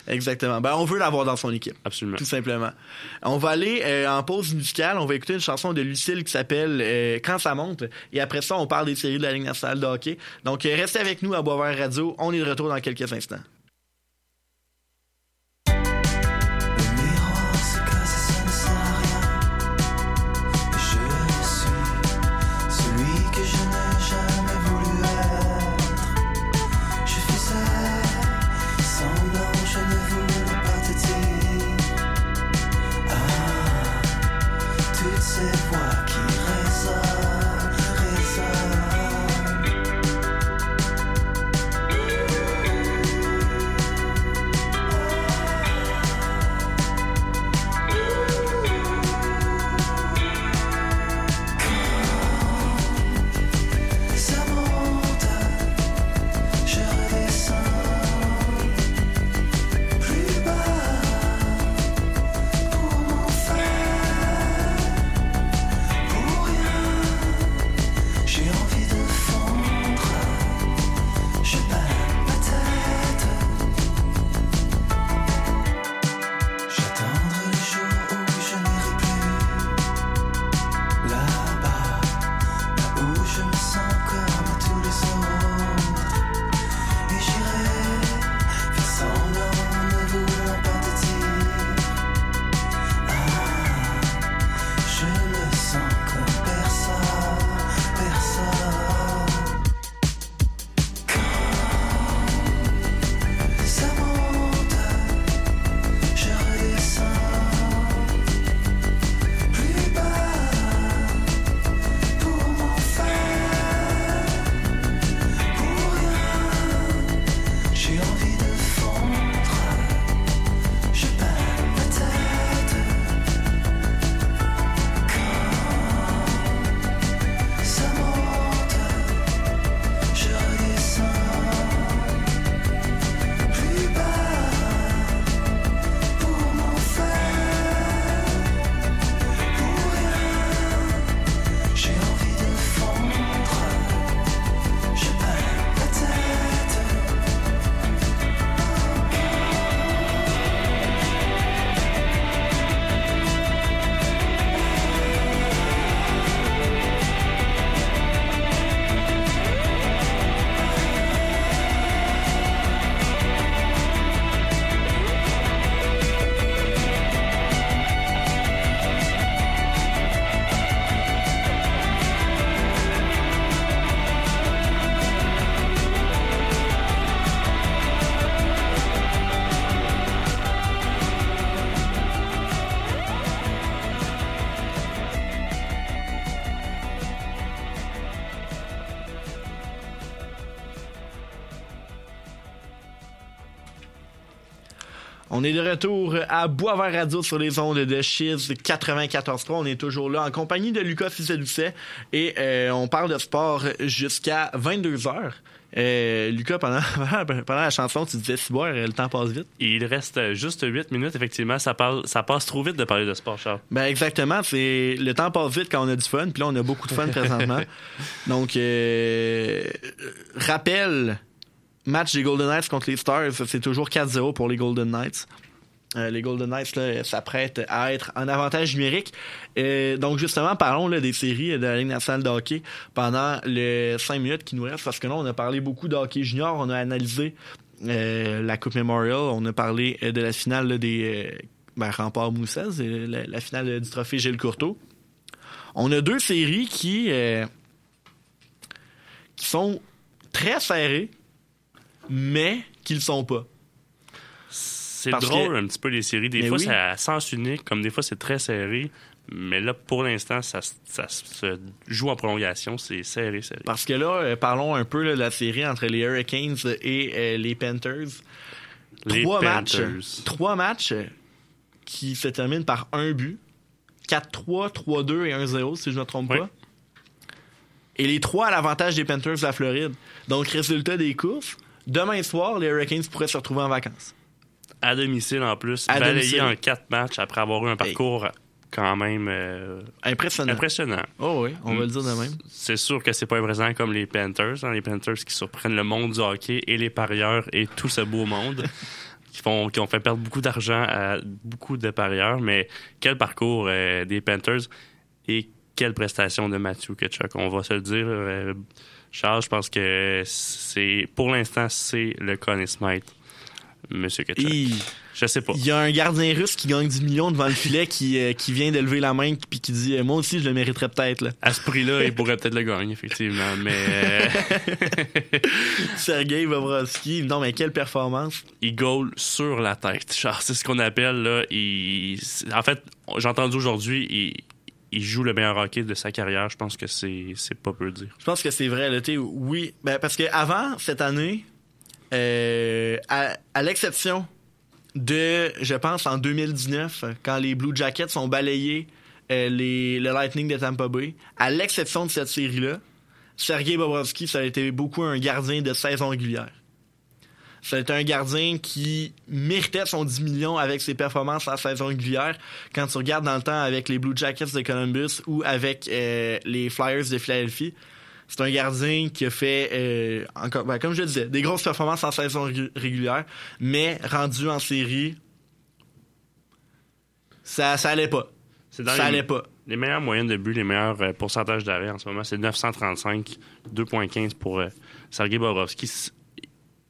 Exactement. Ben, on veut l'avoir dans son équipe. Absolument. Tout simplement. On va aller euh, en pause musicale, on va écouter une chanson de Lucille qui s'appelle euh, « Quand ça monte ». Et après ça, on parle des séries de la nationale de hockey. Donc, restez avec nous à Boisvert Radio. On est de retour dans quelques instants. On est de retour à Boisvert Radio sur les ondes de C H Y Z quatre-vingt-quatorze point trois. On est toujours là en compagnie de Lucas Fils-Doucet et euh, on parle de sport jusqu'à vingt-deux heures. Euh, Lucas, pendant, pendant la chanson, tu disais si boire, le temps passe vite. Il reste juste huit minutes, effectivement. Ça, parle, ça passe trop vite de parler de sport, Charles. Ben exactement. C'est, le temps passe vite quand on a du fun, puis là, on a beaucoup de fun présentement. Donc, euh, rappel, match des Golden Knights contre les Stars, c'est toujours quatre zéro pour les Golden Knights. Euh, les Golden Knights là, s'apprêtent à être en avantage numérique. Euh, donc, justement, parlons là, des séries de la Ligue nationale de hockey pendant les cinq minutes qui nous restent, parce que là, on a parlé beaucoup de hockey junior, on a analysé euh, la Coupe Memorial, on a parlé euh, de la finale là, des euh, ben, Remparts Mooseheads, euh, la, la finale euh, du Trophée Gilles Courteau. On a deux séries qui, euh, qui sont très serrées, mais qui ne le sont pas. C'est Parce drôle que... un petit peu les séries. Des mais fois, oui. C'est à sens unique, comme des fois, c'est très serré. Mais là, pour l'instant, ça, ça se joue en prolongation. C'est serré, serré. Parce que là, parlons un peu là, de la série entre les Hurricanes et euh, les Panthers. Les trois Panthers. Matchs, trois matchs qui se terminent par un but. quatre trois, trois deux et un zéro, si je ne me trompe oui. pas. Et les trois à l'avantage des Panthers de la Floride. Donc, résultat des courses. Demain soir, les Hurricanes pourraient se retrouver en vacances. À domicile en plus, balayé en quatre matchs après avoir eu un parcours hey. quand même euh, impressionnant. impressionnant. Oh oui, on va le dire de même. C'est sûr que c'est pas impressionnant comme les Panthers, hein, les Panthers qui surprennent le monde du hockey et les parieurs et tout ce beau monde qui font qui ont fait perdre beaucoup d'argent à beaucoup de parieurs. Mais quel parcours euh, des Panthers et quelle prestation de Mathieu Turcotte, on va se le dire. Euh, Charles, je pense que c'est pour l'instant c'est le Conn Smythe. Monsieur Ketchuk. Je sais pas. Il y a un gardien russe qui gagne dix millions devant le filet qui, euh, qui vient d'élever la main puis qui dit euh, moi aussi, je le mériterais peut-être. Là. À ce prix-là, il pourrait peut-être le gagner, effectivement. Mais. Euh... Sergei Bobrovski, non, mais quelle performance. Il goal sur la tête. Charles, c'est ce qu'on appelle. Là. Il... En fait, j'ai entendu aujourd'hui, il. Il joue le meilleur hockey de sa carrière. Je pense que c'est, c'est pas peu dire. Je pense que c'est vrai. Là, oui, ben, parce qu'avant, cette année, euh, à, à l'exception de, je pense, en deux mille dix-neuf, quand les Blue Jackets ont balayé euh, les, le Lightning de Tampa Bay, à l'exception de cette série-là, Sergei Bobrovski, ça a été beaucoup un gardien de saison régulière. Ça a été un gardien qui méritait son dix millions avec ses performances en saison régulière. Quand tu regardes dans le temps avec les Blue Jackets de Columbus ou avec euh, les Flyers de Philadelphie, c'est un gardien qui a fait, euh, encore, ben, comme je le disais, des grosses performances en saison régulière, mais rendu en série, ça ça allait pas. C'est dans ça les, allait pas. Les meilleures moyennes de but, les meilleurs euh, pourcentages d'arrêt en ce moment, c'est neuf cent trente-cinq, deux virgule quinze pour euh, Sergei Bobrovski.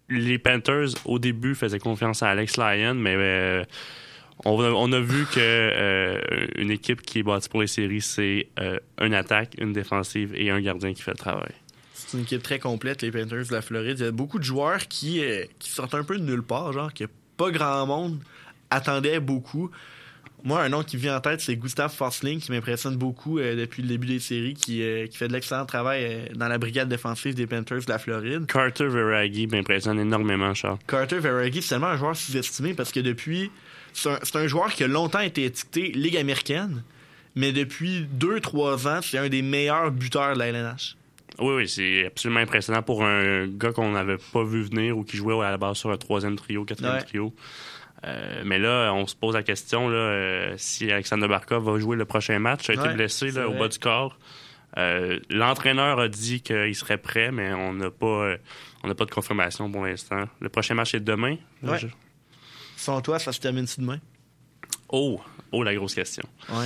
Les Panthers, au début, faisaient confiance à Alex Lyon, mais euh, on, a, on a vu que euh, une équipe qui est bâtie pour les séries, c'est euh, une attaque, une défensive et un gardien qui fait le travail. C'est une équipe très complète, les Panthers de la Floride. Il y a beaucoup de joueurs qui, euh, qui sortent un peu de nulle part, genre que pas grand monde attendait beaucoup. Moi, un nom qui me vient en tête, c'est Gustav Forsling, qui m'impressionne beaucoup euh, depuis le début des séries, qui, euh, qui fait de l'excellent travail euh, dans la brigade défensive des Panthers de la Floride. Carter Verhaeghe m'impressionne énormément, Charles. Carter Verhaeghe, c'est tellement un joueur sous-estimé parce que depuis... C'est un, c'est un joueur qui a longtemps été étiqueté Ligue américaine, mais depuis deux à trois ans, c'est un des meilleurs buteurs de la L N H. Oui, oui, c'est absolument impressionnant pour un gars qu'on n'avait pas vu venir ou qui jouait à la base sur un troisième trio, quatrième ouais. trio. Euh, mais là, on se pose la question là, euh, si Alexander Barkov va jouer le prochain match. Il a ouais, été blessé là, au bas du corps. Euh, l'entraîneur a dit qu'il serait prêt, mais on n'a pas, euh, on n'a pas de confirmation pour l'instant. Le prochain match est demain. Ouais. Je... Sans toi, ça se termine-tu demain? Oh, oh, la grosse question. Ouais.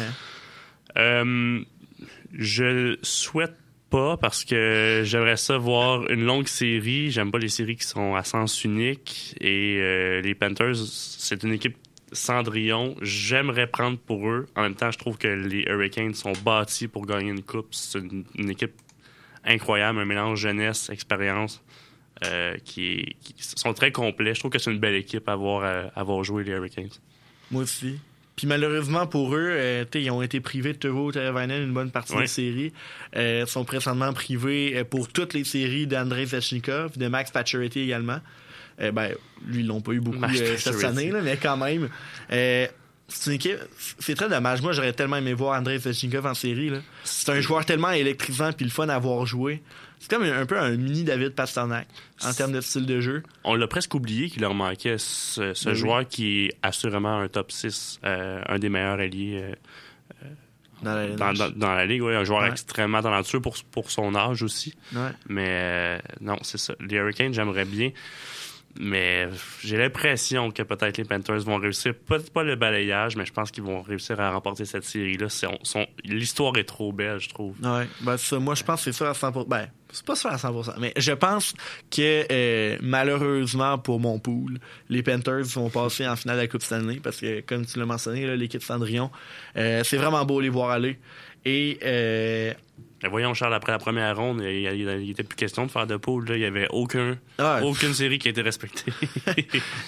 Euh, je souhaite pas parce que j'aimerais ça voir une longue série. J'aime pas les séries qui sont à sens unique et euh, les Panthers, c'est une équipe Cendrillon. J'aimerais prendre pour eux. En même temps, je trouve que les Hurricanes sont bâtis pour gagner une coupe. C'est une, une équipe incroyable, un mélange jeunesse, expérience euh, qui, qui sont très complets. Je trouve que c'est une belle équipe à avoir, à, à avoir joué les Hurricanes. Moi aussi. Puis malheureusement pour eux, euh, ils ont été privés de Teuvo Teravainen une bonne partie oui. des séries. Euh, ils sont présentement privés pour toutes les séries d'Andrei Svechnikov, de Max Pacioretty également. Euh, ben, lui, ils l'ont pas eu beaucoup euh, cette année, là, mais quand même. Euh, c'est une équipe, c'est très dommage. Moi, j'aurais tellement aimé voir Andrei Svechnikov en série, là. C'est un joueur tellement électrisant puis le fun à voir jouer. C'est comme un, un peu un mini David Pasternak en termes de style de jeu. On l'a presque oublié qu'il leur manquait ce, ce oui. joueur qui est assurément un top six, euh, un des meilleurs alliés euh, dans, la, dans, dans, dans la ligue. Ouais, un joueur ouais. extrêmement talentueux pour, pour son âge aussi. Ouais. Mais euh, non, c'est ça. Les Hurricanes, j'aimerais bien. Mais j'ai l'impression que peut-être les Panthers vont réussir, peut-être pas le balayage, mais je pense qu'ils vont réussir à remporter cette série-là. C'est, on, son, l'histoire est trop belle, je trouve. Ouais, ben ça, moi, je pense que c'est sûr à cent pour cent. Ben, c'est pas sûr à cent pour cent, mais je pense que euh, malheureusement pour mon pool, les Panthers vont passer en finale de la Coupe Stanley parce que, comme tu l'as mentionné, là, l'équipe Cendrillon, euh, c'est vraiment beau les voir aller. Et... Euh, Mais voyons, Charles, après la première ronde, il n'était plus question de faire de poule. Il n'y avait aucun, ah, aucune série qui a été respectée.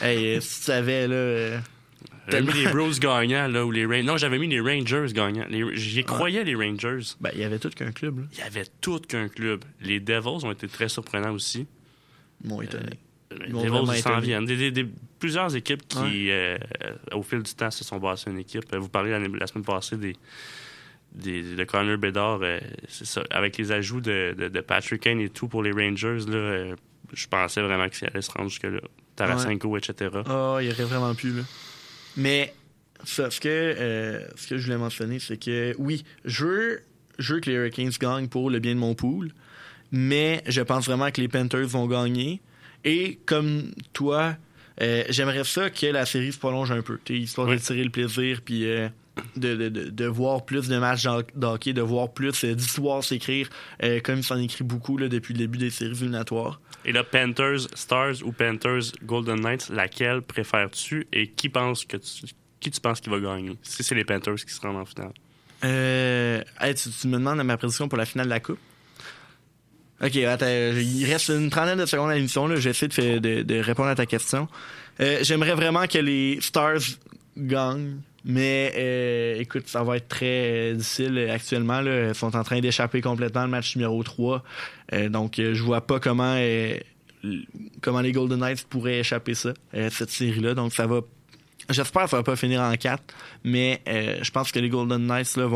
Hey, si tu savais, là... Euh, j'avais mis les Bros gagnants, là, ou les Rangers... Non, j'avais mis les Rangers gagnants. Les... J'y croyais, ah. les Rangers. Ben, il y avait tout qu'un club, là. Il y avait tout qu'un club. Les Devils ont été très surprenants aussi. Ils m'ont étonné. Euh, les Devils s'en viennent. Des, des, des, plusieurs équipes qui, ah. euh, au fil du temps, se sont bâties une équipe. Vous parliez la, la semaine passée des... Des, de Connor Bedard, euh, c'est ça. Avec les ajouts de, de, de Patrick Kane et tout pour les Rangers, là, euh, je pensais vraiment que ça allait se rendre jusque-là. Tarasenko, ouais. et cetera. Ah, oh, il n'y aurait vraiment plus, là. Mais, ça, ce, que, euh, ce que je voulais mentionner, c'est que, oui, je veux, je veux que les Hurricanes gagnent pour le bien de mon pool, mais je pense vraiment que les Panthers vont gagner. Et, comme toi, euh, j'aimerais ça que la série se prolonge un peu, histoire oui. de tirer le plaisir, puis... Euh, De, de, de, de voir plus de matchs d'hockey, de voir plus euh, d'histoires s'écrire, euh, comme il s'en écrit beaucoup là, depuis le début des séries éliminatoires. Et là, Panthers Stars ou Panthers Golden Knights, laquelle préfères-tu et qui, pense que tu, qui tu penses qui va gagner? Si c'est les Panthers qui se rendent en finale. Euh, hey, tu, tu me demandes ma prédiction pour la finale de la Coupe? OK, attends, il reste une trentaine de secondes à l'émission. Là, j'essaie de, de, de répondre à ta question. Euh, j'aimerais vraiment que les Stars gagnent. Mais euh, écoute, ça va être très euh, difficile actuellement. Là, ils sont en train d'échapper complètement le match numéro trois. Euh, donc, euh, je vois pas comment, euh, comment les Golden Knights pourraient échapper ça, euh, cette série-là. Donc, ça va. J'espère que ça va pas finir en quatre. Mais euh, je pense que les Golden Knights là, vont.